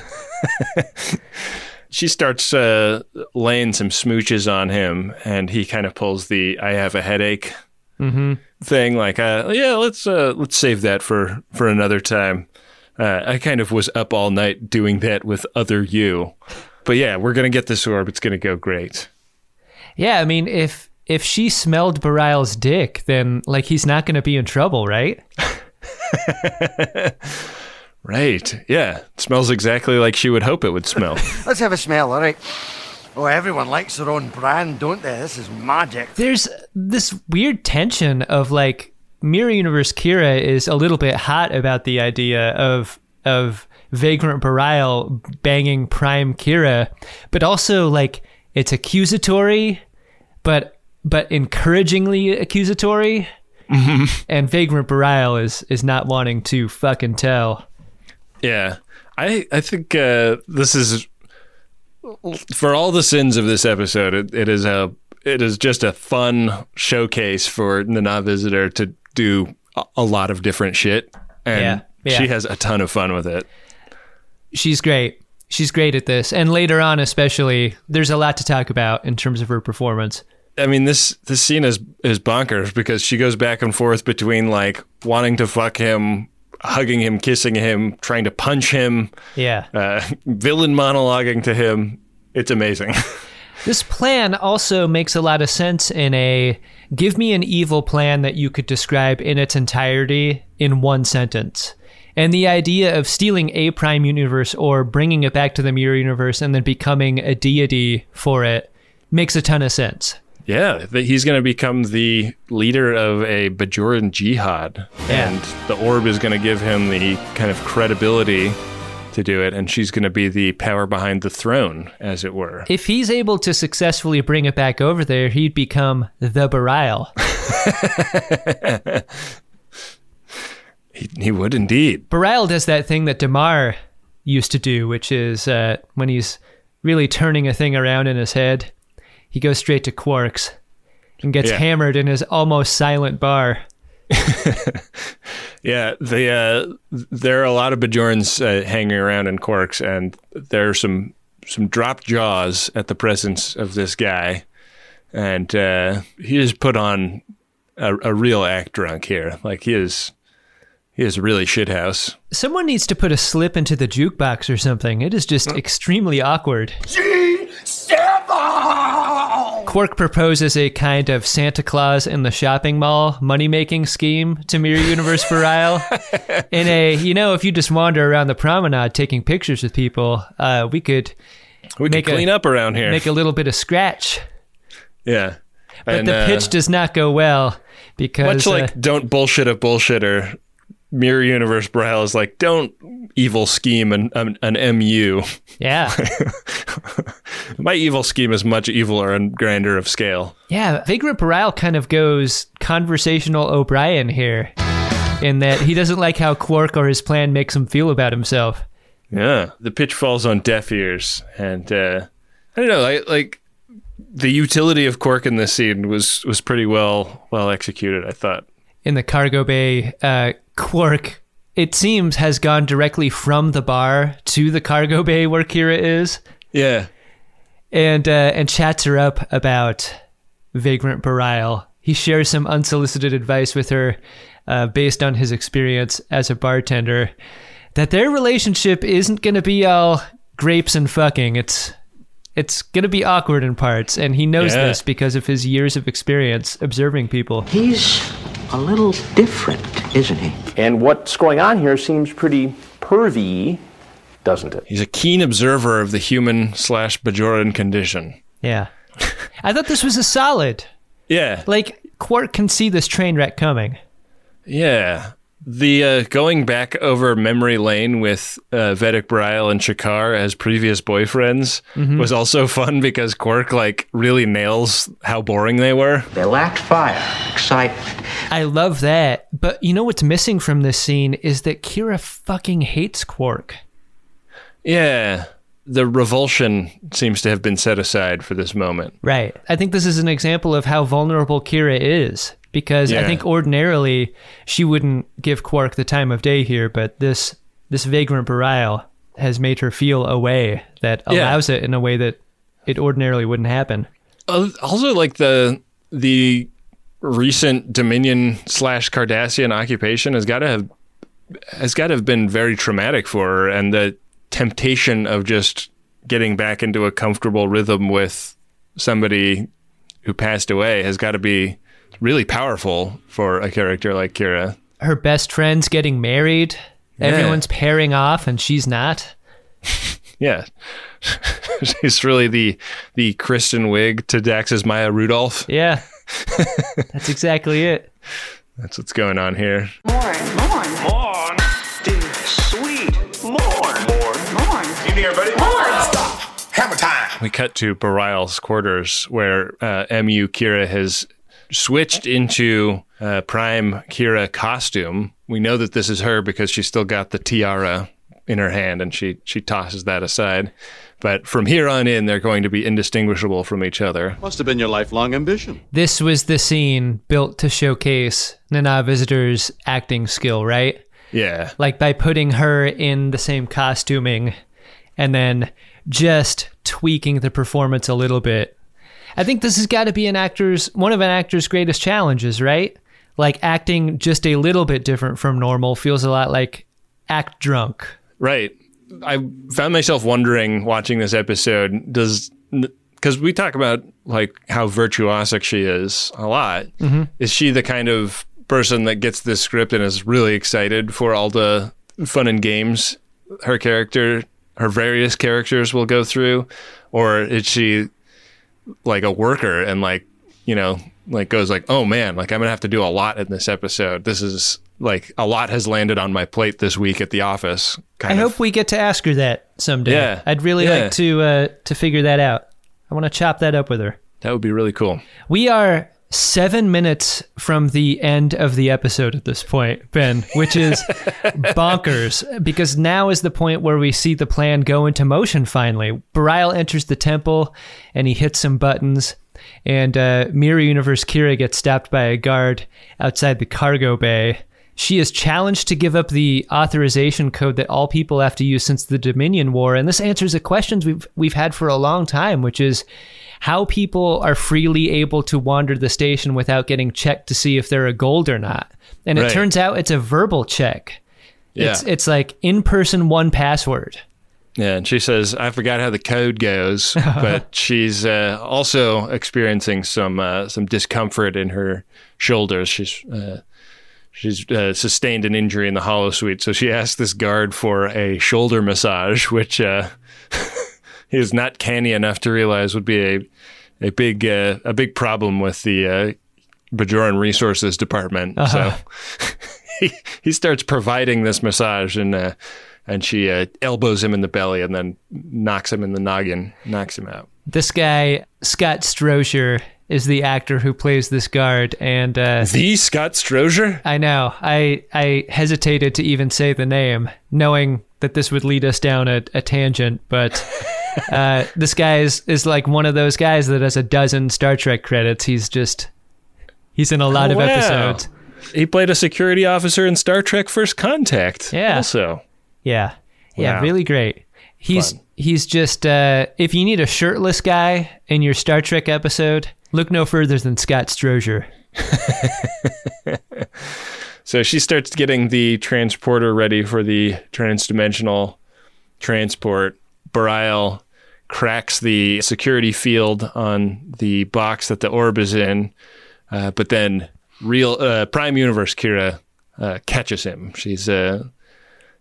She starts uh, laying some smooches on him, and he kind of pulls the "I have a headache" mm-hmm. thing. Like, uh, yeah, let's uh, let's save that for for another time. Uh, I kind of was up all night doing that with other you, but yeah, we're gonna get this orb. It's gonna go great. Yeah, I mean, if if she smelled Bareil's dick, then like he's not gonna be in trouble, right? Right. Yeah. It smells exactly like she would hope it would smell. Let's have a smell, all right? Oh, everyone likes their own brand, don't they? This is magic. There's this weird tension of like Mirror Universe Kira is a little bit hot about the idea of of Vagrant Bareil banging Prime Kira, but also like it's accusatory, but but encouragingly accusatory. Mm-hmm. And Vagrant Bareil is, is not wanting to fucking tell. Yeah. I I think uh, this is, for all the sins of this episode, it, it is a it is just a fun showcase for Nana Visitor to do a, a lot of different shit. And yeah. Yeah. She has a ton of fun with it. She's great. She's great at this. And later on, especially, there's a lot to talk about in terms of her performance. I mean, this, this scene is, is bonkers because she goes back and forth between, like, wanting to fuck him, hugging him, kissing him, trying to punch him, yeah, uh, villain monologuing to him. It's amazing. This plan also makes a lot of sense in a, give me an evil plan that you could describe in its entirety in one sentence. And the idea of stealing a Prime Universe or bringing it back to the Mirror Universe and then becoming a deity for it makes a ton of sense. Yeah, that he's going to become the leader of a Bajoran jihad, yeah. And the orb is going to give him the kind of credibility to do it, and she's going to be the power behind the throne, as it were. If he's able to successfully bring it back over there, he'd become the Bareil. he, he would indeed. Bareil does that thing that Damar used to do, which is uh, when he's really turning a thing around in his head. He goes straight to Quark's and gets yeah. hammered in his almost silent bar. Yeah, the uh, there are a lot of Bajorans uh, hanging around in Quark's, and there are some some dropped jaws at the presence of this guy, and uh, he has put on a, a real act drunk here. Like he is, he is really shithouse. Someone needs to put a slip into the jukebox or something. It is just extremely awkward. Quark proposes a kind of Santa Claus in the shopping mall money-making scheme to Mirror Universe Bareil. In a, you know, if you just wander around the promenade taking pictures with people, uh, we could we could clean a, up around here, make a little bit of scratch. Yeah, but and, the uh, pitch does not go well because much like uh, don't bullshit a bullshitter, Mirror Universe Bareil is like, don't evil scheme an an, an M U. Yeah. My evil scheme is much eviler and grander of scale. Yeah, Vagrant Bareil kind of goes conversational O'Brien here in that he doesn't like how Quark or his plan makes him feel about himself. Yeah, the pitch falls on deaf ears. And uh, I don't know, like, like the utility of Quark in this scene was, was pretty well well executed, I thought. In the cargo bay, uh, Quark, it seems, has gone directly from the bar to the cargo bay where Kira is. Yeah. And uh, and chats her up about Vagrant Bareil. He shares some unsolicited advice with her uh, based on his experience as a bartender that their relationship isn't going to be all grapes and fucking. It's It's going to be awkward in parts, and he knows yeah. this because of his years of experience observing people. He's a little different, isn't he? And what's going on here seems pretty pervy, doesn't it? He's a keen observer of the human slash Bajoran condition. Yeah. I thought this was a solid. Yeah. Like, Quark can see this train wreck coming. Yeah. The uh, going back over memory lane with uh, Vedek Bareil and Shikar as previous boyfriends mm-hmm. was also fun because Quark like really nails how boring they were. They lacked fire, excitement. I love that. But you know what's missing from this scene is that Kira fucking hates Quark. Yeah. The revulsion seems to have been set aside for this moment. Right. I think this is an example of how vulnerable Kira is. Because yeah. I think ordinarily she wouldn't give Quark the time of day here, but this this vagrant Bareil has made her feel a way that allows yeah. it in a way that it ordinarily wouldn't happen. Uh, also, like the the recent Dominion slash Cardassian occupation has got to have has got to have been very traumatic for her, and the temptation of just getting back into a comfortable rhythm with somebody who passed away has got to be really powerful for a character like Kira. Her best friend's getting married. Yeah. Everyone's pairing off and she's not. yeah. She's really the the Kristen Wiig to Dax's Maya Rudolph. Yeah. That's exactly it. That's what's going on here. Mourn, mourn, mourn. Dear sweet mourn, mourn, mourn. You there, buddy? Mourn. Stop. Hammer time. We cut to Bareil's quarters where uh, M U Kira has switched into uh, Prime Kira costume. We know that this is her because she's still got the tiara in her hand and she, she tosses that aside. But from here on in, they're going to be indistinguishable from each other. Must have been your lifelong ambition. This was the scene built to showcase Nana Visitor's acting skill, right? Yeah. Like by putting her in the same costuming and then just tweaking the performance a little bit. I think this has got to be an actor's one of an actor's greatest challenges, right? Like acting just a little bit different from normal feels a lot like act drunk. Right. I found myself wondering watching this episode, does because we talk about like how virtuosic she is a lot. Mm-hmm. Is she the kind of person that gets this script and is really excited for all the fun and games her character, her various characters will go through? Or is she like a worker and like, you know, like goes like, oh man, like I'm gonna have to do a lot in this episode. This is like a lot has landed on my plate this week at the office. Kind I of. hope we get to ask her that someday. Yeah. I'd really yeah. like to uh, to figure that out. I want to chop that up with her. That would be really cool. We are seven minutes from the end of the episode at this point, Ben, which is bonkers because now is the point where we see the plan go into motion finally. Bareil enters the temple and he hits some buttons and uh, Mirror Universe Kira gets stopped by a guard outside the cargo bay. She is challenged to give up the authorization code that all people have to use since the Dominion War, and this answers a question we've we've had for a long time, which is how people are freely able to wander the station without getting checked to see if they're a gold or not. And right. it turns out it's a verbal check. Yeah. It's it's like in-person one password. Yeah, and she says, I forgot how the code goes, but she's uh, also experiencing some uh, some discomfort in her shoulders. She's... Uh, She's uh, sustained an injury in the hollow suite, so she asked this guard for a shoulder massage, which uh, he is not canny enough to realize would be a a big uh, a big problem with the uh, Bajoran Resources Department. Uh-huh. So he he starts providing this massage, and uh, and she uh, elbows him in the belly, and then knocks him in the noggin, knocks him out. This guy, Scott Strozier, is the actor who plays this guard, and uh, the Scott Strozier. I know. I I hesitated to even say the name, knowing that this would lead us down a, a tangent. But uh, this guy is, is like one of those guys that has a dozen Star Trek credits. He's just he's in a lot wow. of episodes. He played a security officer in Star Trek: First Contact. Yeah. Also. Yeah. Yeah. Wow. Really great. He's Fun. he's just uh, if you need a shirtless guy in your Star Trek episode, look no further than Scott Strozier. So she starts getting the transporter ready for the transdimensional transport. Bareil cracks the security field on the box that the orb is in. Uh, but then real uh, Prime Universe Kira uh, catches him. She's uh,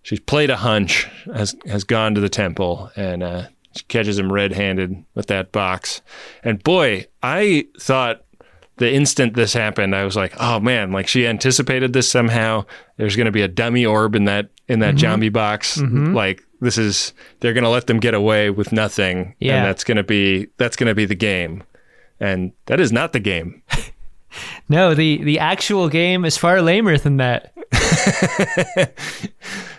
she's played a hunch, has has gone to the temple, and uh, she catches him red-handed with that box. And boy, I thought the instant this happened, I was like, oh man, like she anticipated this somehow. There's going to be a dummy orb in that in that mm-hmm. zombie box. Mm-hmm. Like this is, they're going to let them get away with nothing. Yeah. And that's going to be, that's going to be the game. And that is not the game. No, the, the actual game is far lamer than that.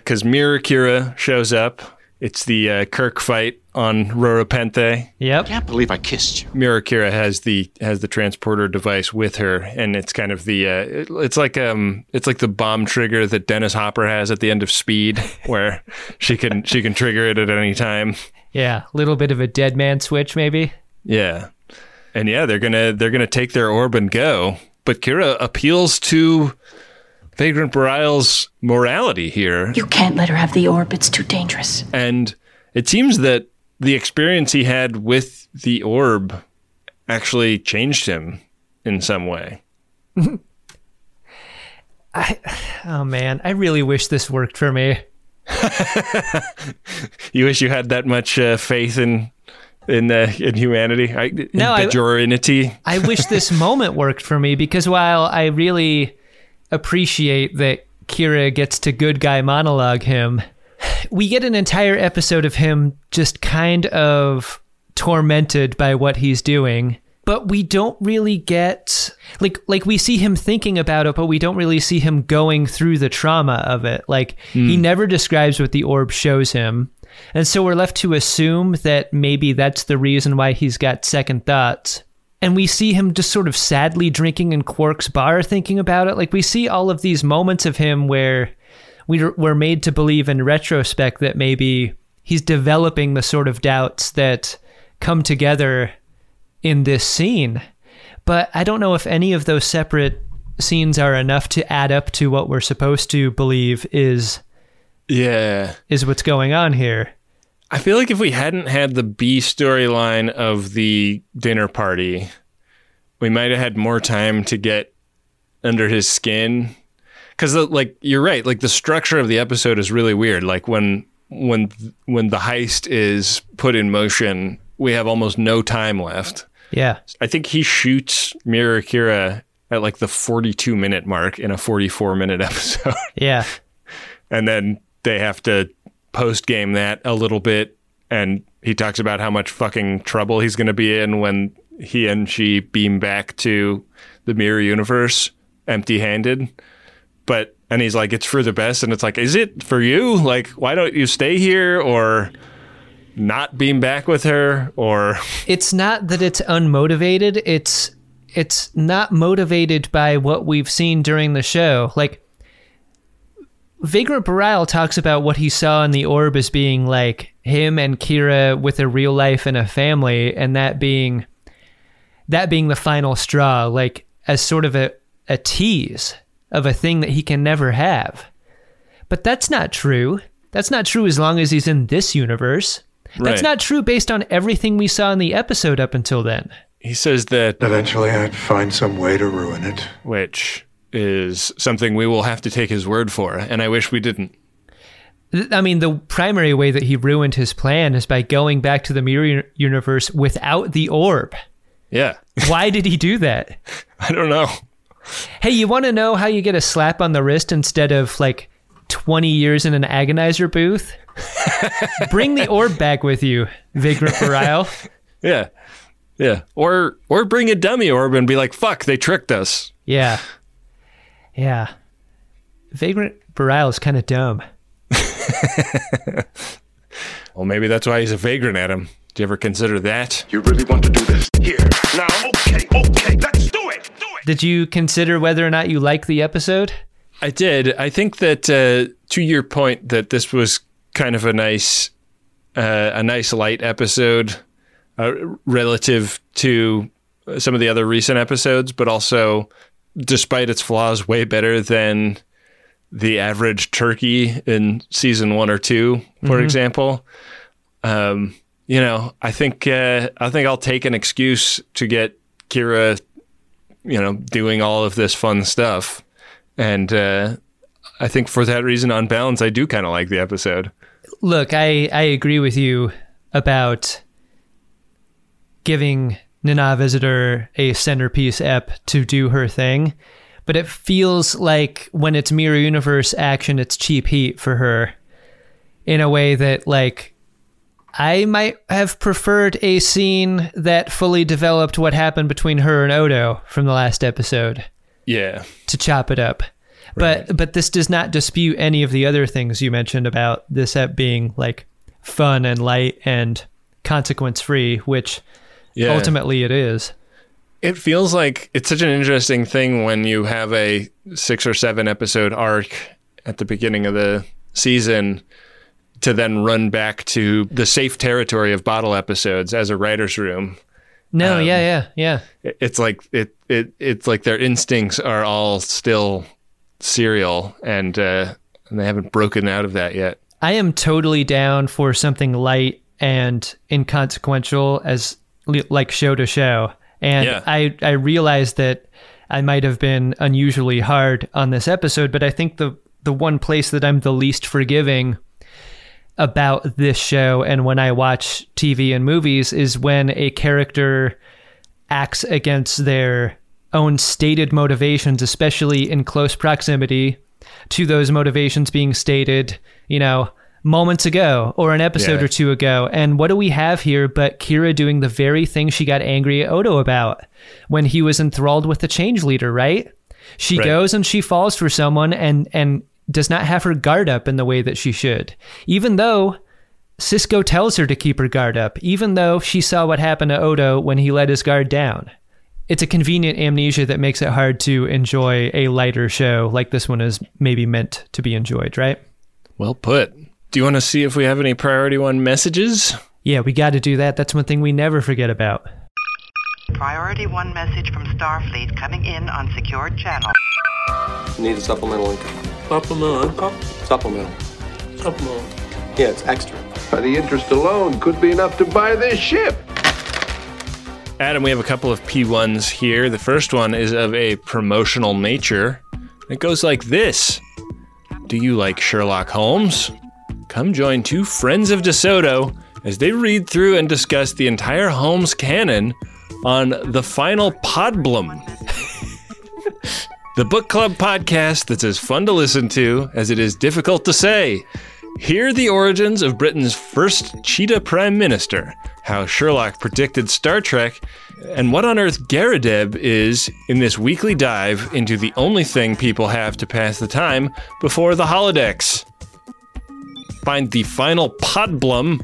Because Mirror Kira shows up. It's the uh, Kirk fight on Roropente. Yep. I can't believe I kissed you. Mirror Kira has the has the transporter device with her, and it's kind of the uh, it, it's like um it's like the bomb trigger that Dennis Hopper has at the end of Speed, where she can she can trigger it at any time. Yeah, a little bit of a dead man switch, maybe. Yeah, and yeah, they're gonna they're gonna take their orb and go. But Kira appeals to Vagrant Bareil's morality here. You can't let her have the orb. It's too dangerous. And it seems that the experience he had with the orb actually changed him in some way. I, oh, man. I really wish this worked for me. You wish you had that much uh, faith in in uh, in humanity? I, in no, Bajoranity? I, I wish this moment worked for me, because while I really appreciate that Kira gets to good guy monologue him, we get an entire episode of him just kind of tormented by what he's doing, but we don't really get like like we see him thinking about it, but we don't really see him going through the trauma of it. Like mm. he never describes what the orb shows him, and so we're left to assume that maybe that's the reason why he's got second thoughts. And we see him just sort of sadly drinking in Quark's bar, thinking about it. Like, we see all of these moments of him where we were made to believe in retrospect that maybe he's developing the sort of doubts that come together in this scene. But I don't know if any of those separate scenes are enough to add up to what we're supposed to believe is, yeah, is what's going on here. I feel like if we hadn't had the B storyline of the dinner party, we might have had more time to get under his skin. Because, like, you're right. Like, the structure of the episode is really weird. Like, when when when the heist is put in motion, we have almost no time left. Yeah. I think he shoots Mirror Kira at, like, the forty-two minute mark in a forty-four minute episode. Yeah. And then they have to post-game that a little bit, and he talks about how much fucking trouble he's going to be in when he and she beam back to the Mirror Universe empty-handed. But and he's like, it's for the best, and it's like, is it for you? Like, why don't you stay here or not beam back with her? Or it's not that it's unmotivated, it's it's not motivated by what we've seen during the show. Like, Vagrant Bareil talks about what he saw in the orb as being like him and Kira with a real life and a family, and that being that being the final straw, like as sort of a, a tease of a thing that he can never have. But that's not true. That's not true as long as he's in this universe. Right. That's not true based on everything we saw in the episode up until then. He says that eventually I'd find some way to ruin it. Which is something we will have to take his word for, and I wish we didn't. I mean, the primary way that he ruined his plan is by going back to the Mirror Universe without the orb. Yeah. Why did he do that? I don't know. Hey, you want to know how you get a slap on the wrist instead of, like, twenty years in an agonizer booth? Bring the orb back with you, Vagrant Bareil. Yeah. Yeah. Or, or bring a dummy orb and be like, fuck, they tricked us. Yeah. Yeah. Vagrant Bareil is kind of dumb. Well, maybe that's why he's a vagrant, Adam. Do you ever consider that? You really want to do this? Here. Now, okay, okay, let's do it. Do it. Did you consider whether or not you like the episode? I did. I think that uh, to your point that this was kind of a nice, uh, a nice light episode uh, relative to some of the other recent episodes, but also, despite its flaws, way better than the average turkey in season one or two, for mm-hmm. example. Um, you know, I think uh, I think I'll take an excuse to get Kira, you know, doing all of this fun stuff. And uh, I think for that reason, on balance, I do kind of like the episode. Look, I, I agree with you about giving Nana Visitor a centerpiece ep to do her thing, but it feels like when it's Mirror Universe action, it's cheap heat for her in a way that, like, I might have preferred a scene that fully developed what happened between her and Odo from the last episode. Yeah. To chop it up. Right. But but this does not dispute any of the other things you mentioned about this ep being, like, fun and light and consequence-free, which... Yeah. Ultimately, it is. It feels like it's such an interesting thing when you have a six or seven episode arc at the beginning of the season to then run back to the safe territory of bottle episodes as a writer's room. No, um, yeah, yeah, yeah. It's like it, it, it's like their instincts are all still serial, and uh, and they haven't broken out of that yet. I am totally down for something light and inconsequential as. Like show to show. And yeah. I, I realized that I might have been unusually hard on this episode, but I think the, the one place that I'm the least forgiving about this show and when I watch T V and movies is when a character acts against their own stated motivations, especially in close proximity to those motivations being stated, you know, moments ago or an episode yeah. or two ago. And what do we have here but Kira doing the very thing she got angry at Odo about when he was enthralled with the change leader, right? She right. goes and she falls for someone and, and does not have her guard up in the way that she should, even though Sisko tells her to keep her guard up, even though she saw what happened to Odo when he let his guard down. It's a convenient amnesia that makes it hard to enjoy a lighter show like this one is maybe meant to be enjoyed, right? Well put. Do you want to see if we have any Priority One messages? Yeah, we got to do that. That's one thing we never forget about. Priority One message from Starfleet coming in on secured channel. Need a supplemental income. Supplemental income? Supplemental. Supplemental. Yeah, it's extra. The interest alone could be enough to buy this ship. Adam, we have a couple of P ones here. The first one is of a promotional nature. It goes like this. Do you like Sherlock Holmes? Come join two friends of DeSoto as they read through and discuss the entire Holmes canon on The Final Podblum, the book club podcast that's as fun to listen to as it is difficult to say. Hear the origins of Britain's first cheetah prime minister, how Sherlock predicted Star Trek, and what on earth Garadeb is in this weekly dive into the only thing people have to pass the time before the holodecks. Find The Final Podblum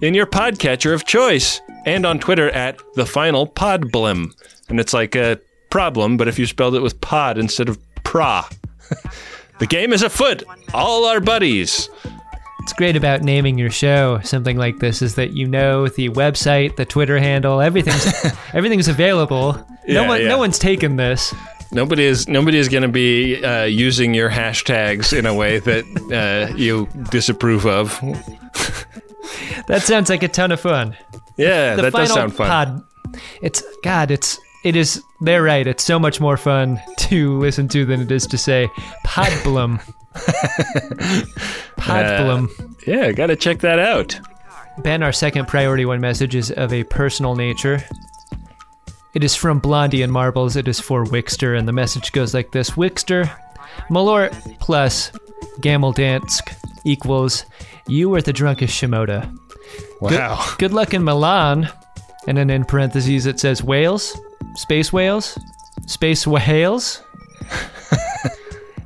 in your podcatcher of choice and on Twitter at The Final Podblum. And it's like a problem, but if you spelled it with pod instead of pra. The game is afoot. All our buddies. What's great about naming your show something like this is that you know the website, the Twitter handle, everything's everything's available. No yeah, one, yeah. no one's taken this. Nobody is nobody is going to be uh, using your hashtags in a way that uh, you disapprove of. That sounds like a ton of fun. Yeah, the that does sound fun. Pod, it's God. It's it is. They're right. It's so much more fun to listen to than it is to say Podblum. Podblum. Uh, yeah, gotta check that out. Ben, our second Priority One message is of a personal nature. It is from Blondie and Marbles. It is for Wickster, and the message goes like this. Wickster, Malort plus Gameldansk equals you are the drunkest Shimoda. Wow. Good, good luck in Milan. And then in parentheses it says whales, space whales, space whales.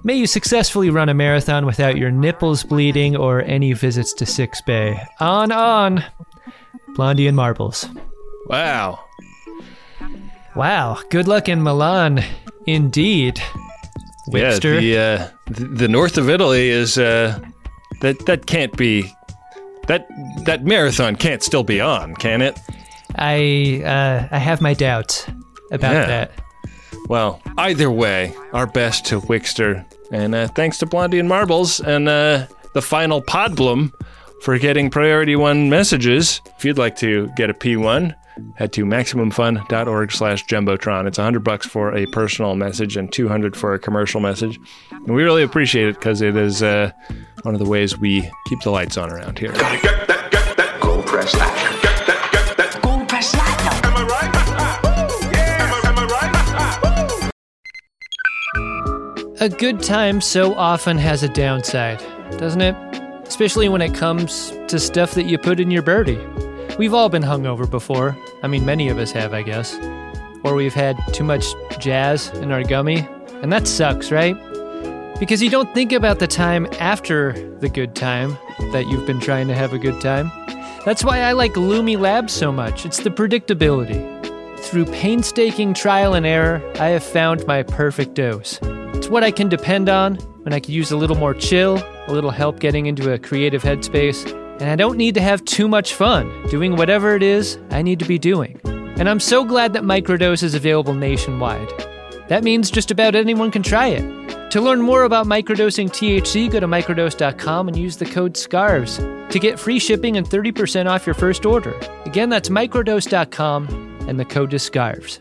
May you successfully run a marathon without your nipples bleeding or any visits to Six Bay. On, on. Blondie and Marbles. Wow. Wow, good luck in Milan, indeed. Wickster. Yeah, the, uh, the north of Italy is uh, that that can't be that that marathon can't still be on, can it? I uh, I have my doubts about yeah. that. Well, either way, our best to Wickster, and uh, thanks to Blondie and Marbles and uh, The Final Podblum. for getting priority one messages. If you'd like to get a P one, head to maximum fun dot org slash jumbotron. It's one hundred bucks for a personal message and two hundred for a commercial message. And we really appreciate it because it is uh, one of the ways we keep the lights on around here. Gotta get that, get that, gold press that. Get that, get that, gold press that. Am I right? Woo! Yeah! Am I, am I right? Woo! A good time so often has a downside, doesn't it? Especially when it comes to stuff that you put in your birdie. We've all been hungover before. I mean, many of us have, I guess. Or we've had too much jazz in our gummy. And that sucks, right? Because you don't think about the time after the good time that you've been trying to have a good time. That's why I like Lumi Labs so much. It's the predictability. Through painstaking trial and error, I have found my perfect dose. It's what I can depend on when I can use a little more chill, a little help getting into a creative headspace. And I don't need to have too much fun doing whatever it is I need to be doing. And I'm so glad that Microdose is available nationwide. That means just about anyone can try it. To learn more about microdosing T H C, go to microdose dot com and use the code SCARVES to get free shipping and thirty percent off your first order. Again, that's microdose dot com and the code is SCARVES.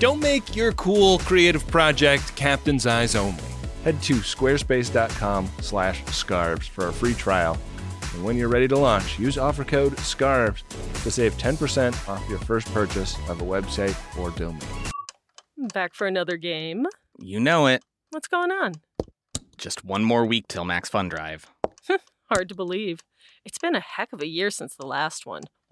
Don't make your cool creative project captain's eyes only. Head to squarespace dot com slash scarves for a free trial. And when you're ready to launch, use offer code SCARVES to save ten percent off your first purchase of a website or domain. Back for another game. You know it. What's going on? Just one more week till Max Fun Drive. Hard to believe. It's been a heck of a year since the last one.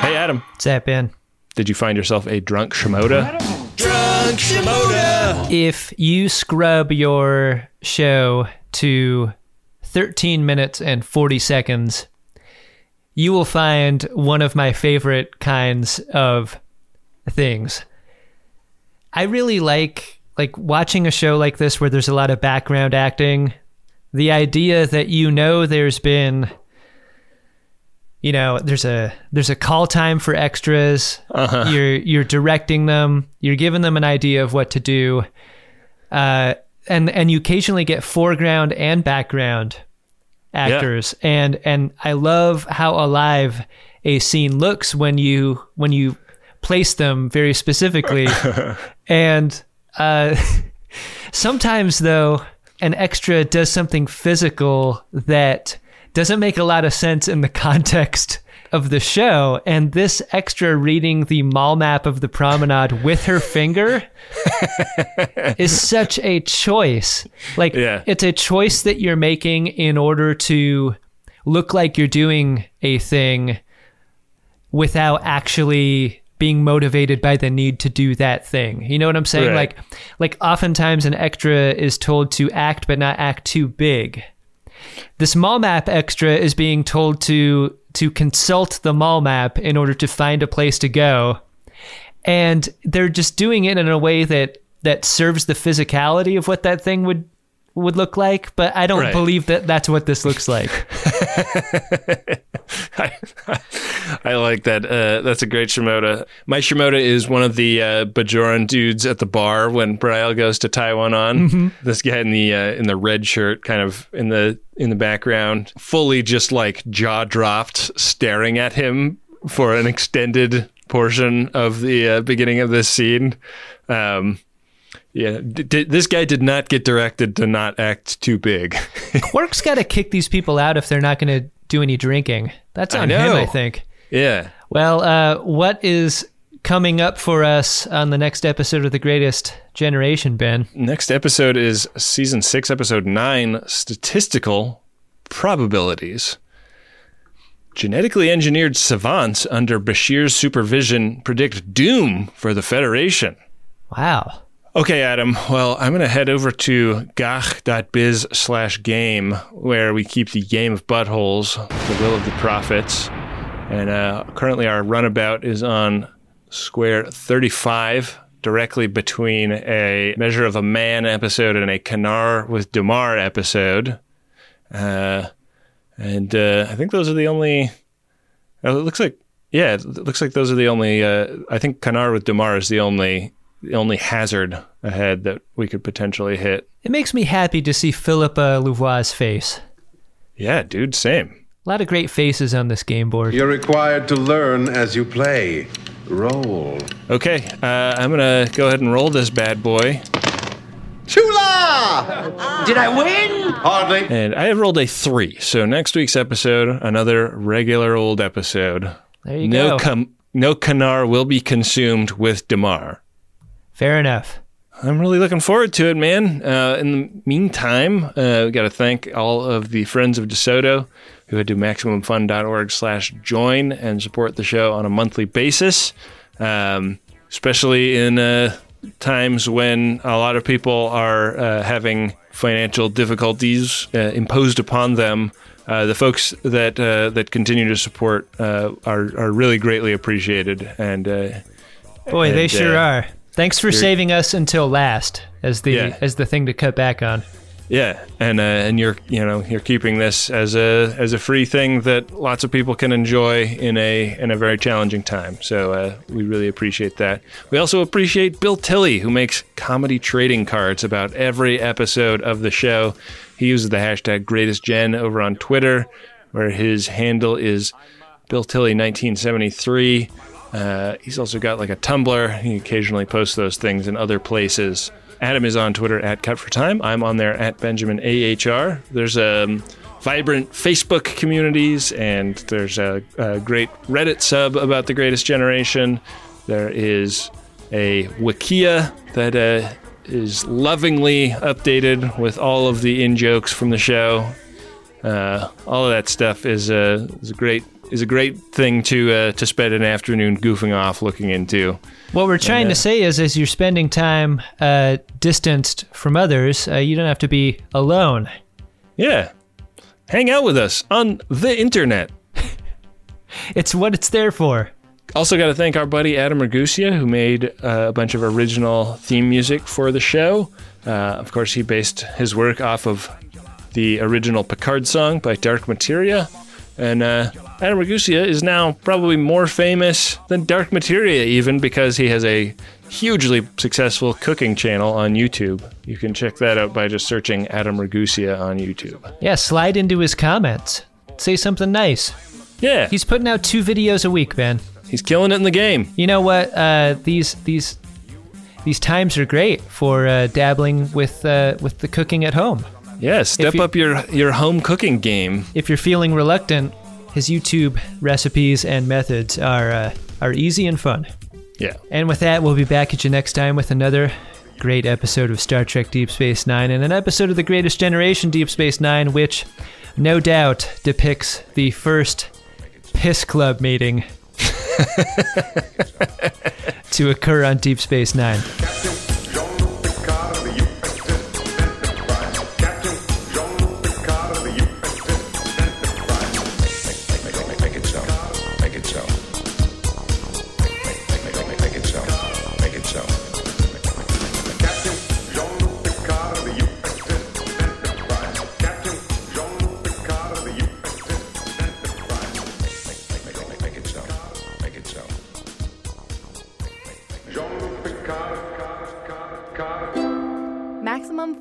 Hey, Adam. Zap in. Did you find yourself a drunk Shimoda? Drunk Shimoda! If you scrub your show to thirteen minutes and forty seconds, you will find one of my favorite kinds of things. I really like like watching a show like this where there's a lot of background acting. The idea that you know there's been, you know, there's a there's a call time for extras. Uh-huh. You're you're directing them. You're giving them an idea of what to do, uh, and and you occasionally get foreground and background actors. Yeah. And and I love how alive a scene looks when you when you place them very specifically. And Uh, sometimes, though, an extra does something physical that doesn't make a lot of sense in the context of the show, and this extra reading the mall map of the promenade with her finger is such a choice. Like, yeah. It's a choice that you're making in order to look like you're doing a thing without actually being motivated by the need to do that thing. You know what I'm saying? Right. Like, like oftentimes an extra is told to act, but not act too big. This mall map extra is being told to to consult the mall map in order to find a place to go. And they're just doing it in a way that, that serves the physicality of what that thing would would look like, but I don't right. believe that that's what this looks like. I, I like that. Uh, that's a great Shimoda. My Shimoda is one of the uh, Bajoran dudes at the bar when Bareil goes to tie one on. Mm-hmm. This guy in the uh, in the red shirt, kind of in the in the background, fully just like jaw dropped, staring at him for an extended portion of the uh, beginning of this scene. Um, Yeah, d- d- this guy did not get directed to not act too big. Quark's got to kick these people out if they're not going to do any drinking. That's on I him, I think. Yeah. Well, uh, what is coming up for us on the next episode of The Greatest Generation, Ben? Next episode is Season six, Episode nine, Statistical Probabilities. Genetically engineered savants under Bashir's supervision predict doom for the Federation. Wow. Okay, Adam. Well, I'm going to head over to gach.biz slash game, where we keep the game of buttholes, the will of the prophets. And uh, currently our runabout is on square thirty-five, directly between a Measure of a Man episode and a Canar with Damar episode. Uh, and uh, I think those are the only... Oh, it looks like... Yeah, it looks like those are the only... Uh, I think Canar with Damar is the only... the only hazard ahead that we could potentially hit. It makes me happy to see Philippa Louvois' face. Yeah, dude, same. A lot of great faces on this game board. You're required to learn as you play. Roll. Okay, uh, I'm going to go ahead and roll this bad boy. Chula! Did I win? Hardly. And I have rolled a three, so next week's episode, another regular old episode. There you no go. Com- no Canar will be consumed with Damar. Fair enough. I'm really looking forward to it, man. Uh, in the meantime, uh, we got to thank all of the friends of DeSoto who head to MaximumFun.org slash join and support the show on a monthly basis, um, especially in uh, times when a lot of people are uh, having financial difficulties uh, imposed upon them. Uh, the folks that uh, that continue to support uh, are, are really greatly appreciated. And uh, Boy, and, they sure uh, are. Thanks for You're, saving us until last as the yeah. as the thing to cut back on. Yeah, and uh, and you're you know you're keeping this as a as a free thing that lots of people can enjoy in a in a very challenging time. So uh, we really appreciate that. We also appreciate Bill Tilley, who makes comedy trading cards about every episode of the show. He uses the hashtag GreatestGen over on Twitter, where his handle is Bill Tilley nineteen seventy-three. Uh, he's also got like a Tumblr. He occasionally posts those things in other places. Adam is on Twitter at Cut for Time. I'm on there at Benjamin A H R. There's um, vibrant Facebook communities, and there's a, a great Reddit sub about The Greatest Generation. There is a Wikia that uh, is lovingly updated with all of the in-jokes from the show. Uh, all of that stuff is, uh, is a great... is a great thing to uh, to spend an afternoon goofing off looking into. What we're trying and, uh, to say is, as you're spending time uh, distanced from others, uh, you don't have to be alone. Yeah. Hang out with us on the internet. It's what it's there for. Also got to thank our buddy Adam Ragusea, who made uh, a bunch of original theme music for the show. Uh, of course, he based his work off of the original Picard song by Dark Materia. And uh, Adam Ragusea is now probably more famous than Dark Materia even, because he has a hugely successful cooking channel on YouTube. You can check that out by just searching Adam Ragusea on YouTube. Yeah, slide into his comments. Say something nice. Yeah. He's putting out two videos a week, man. He's killing it in the game. You know what? Uh, these these these times are great for uh, dabbling with uh, with the cooking at home. Yeah, step up your, your home cooking game. If you're feeling reluctant, his YouTube recipes and methods are uh, are easy and fun. Yeah. And with that, we'll be back at you next time with another great episode of Star Trek Deep Space Nine and an episode of The Greatest Generation Deep Space Nine, which no doubt depicts the first Piss Club meeting to occur on Deep Space Nine. Maximum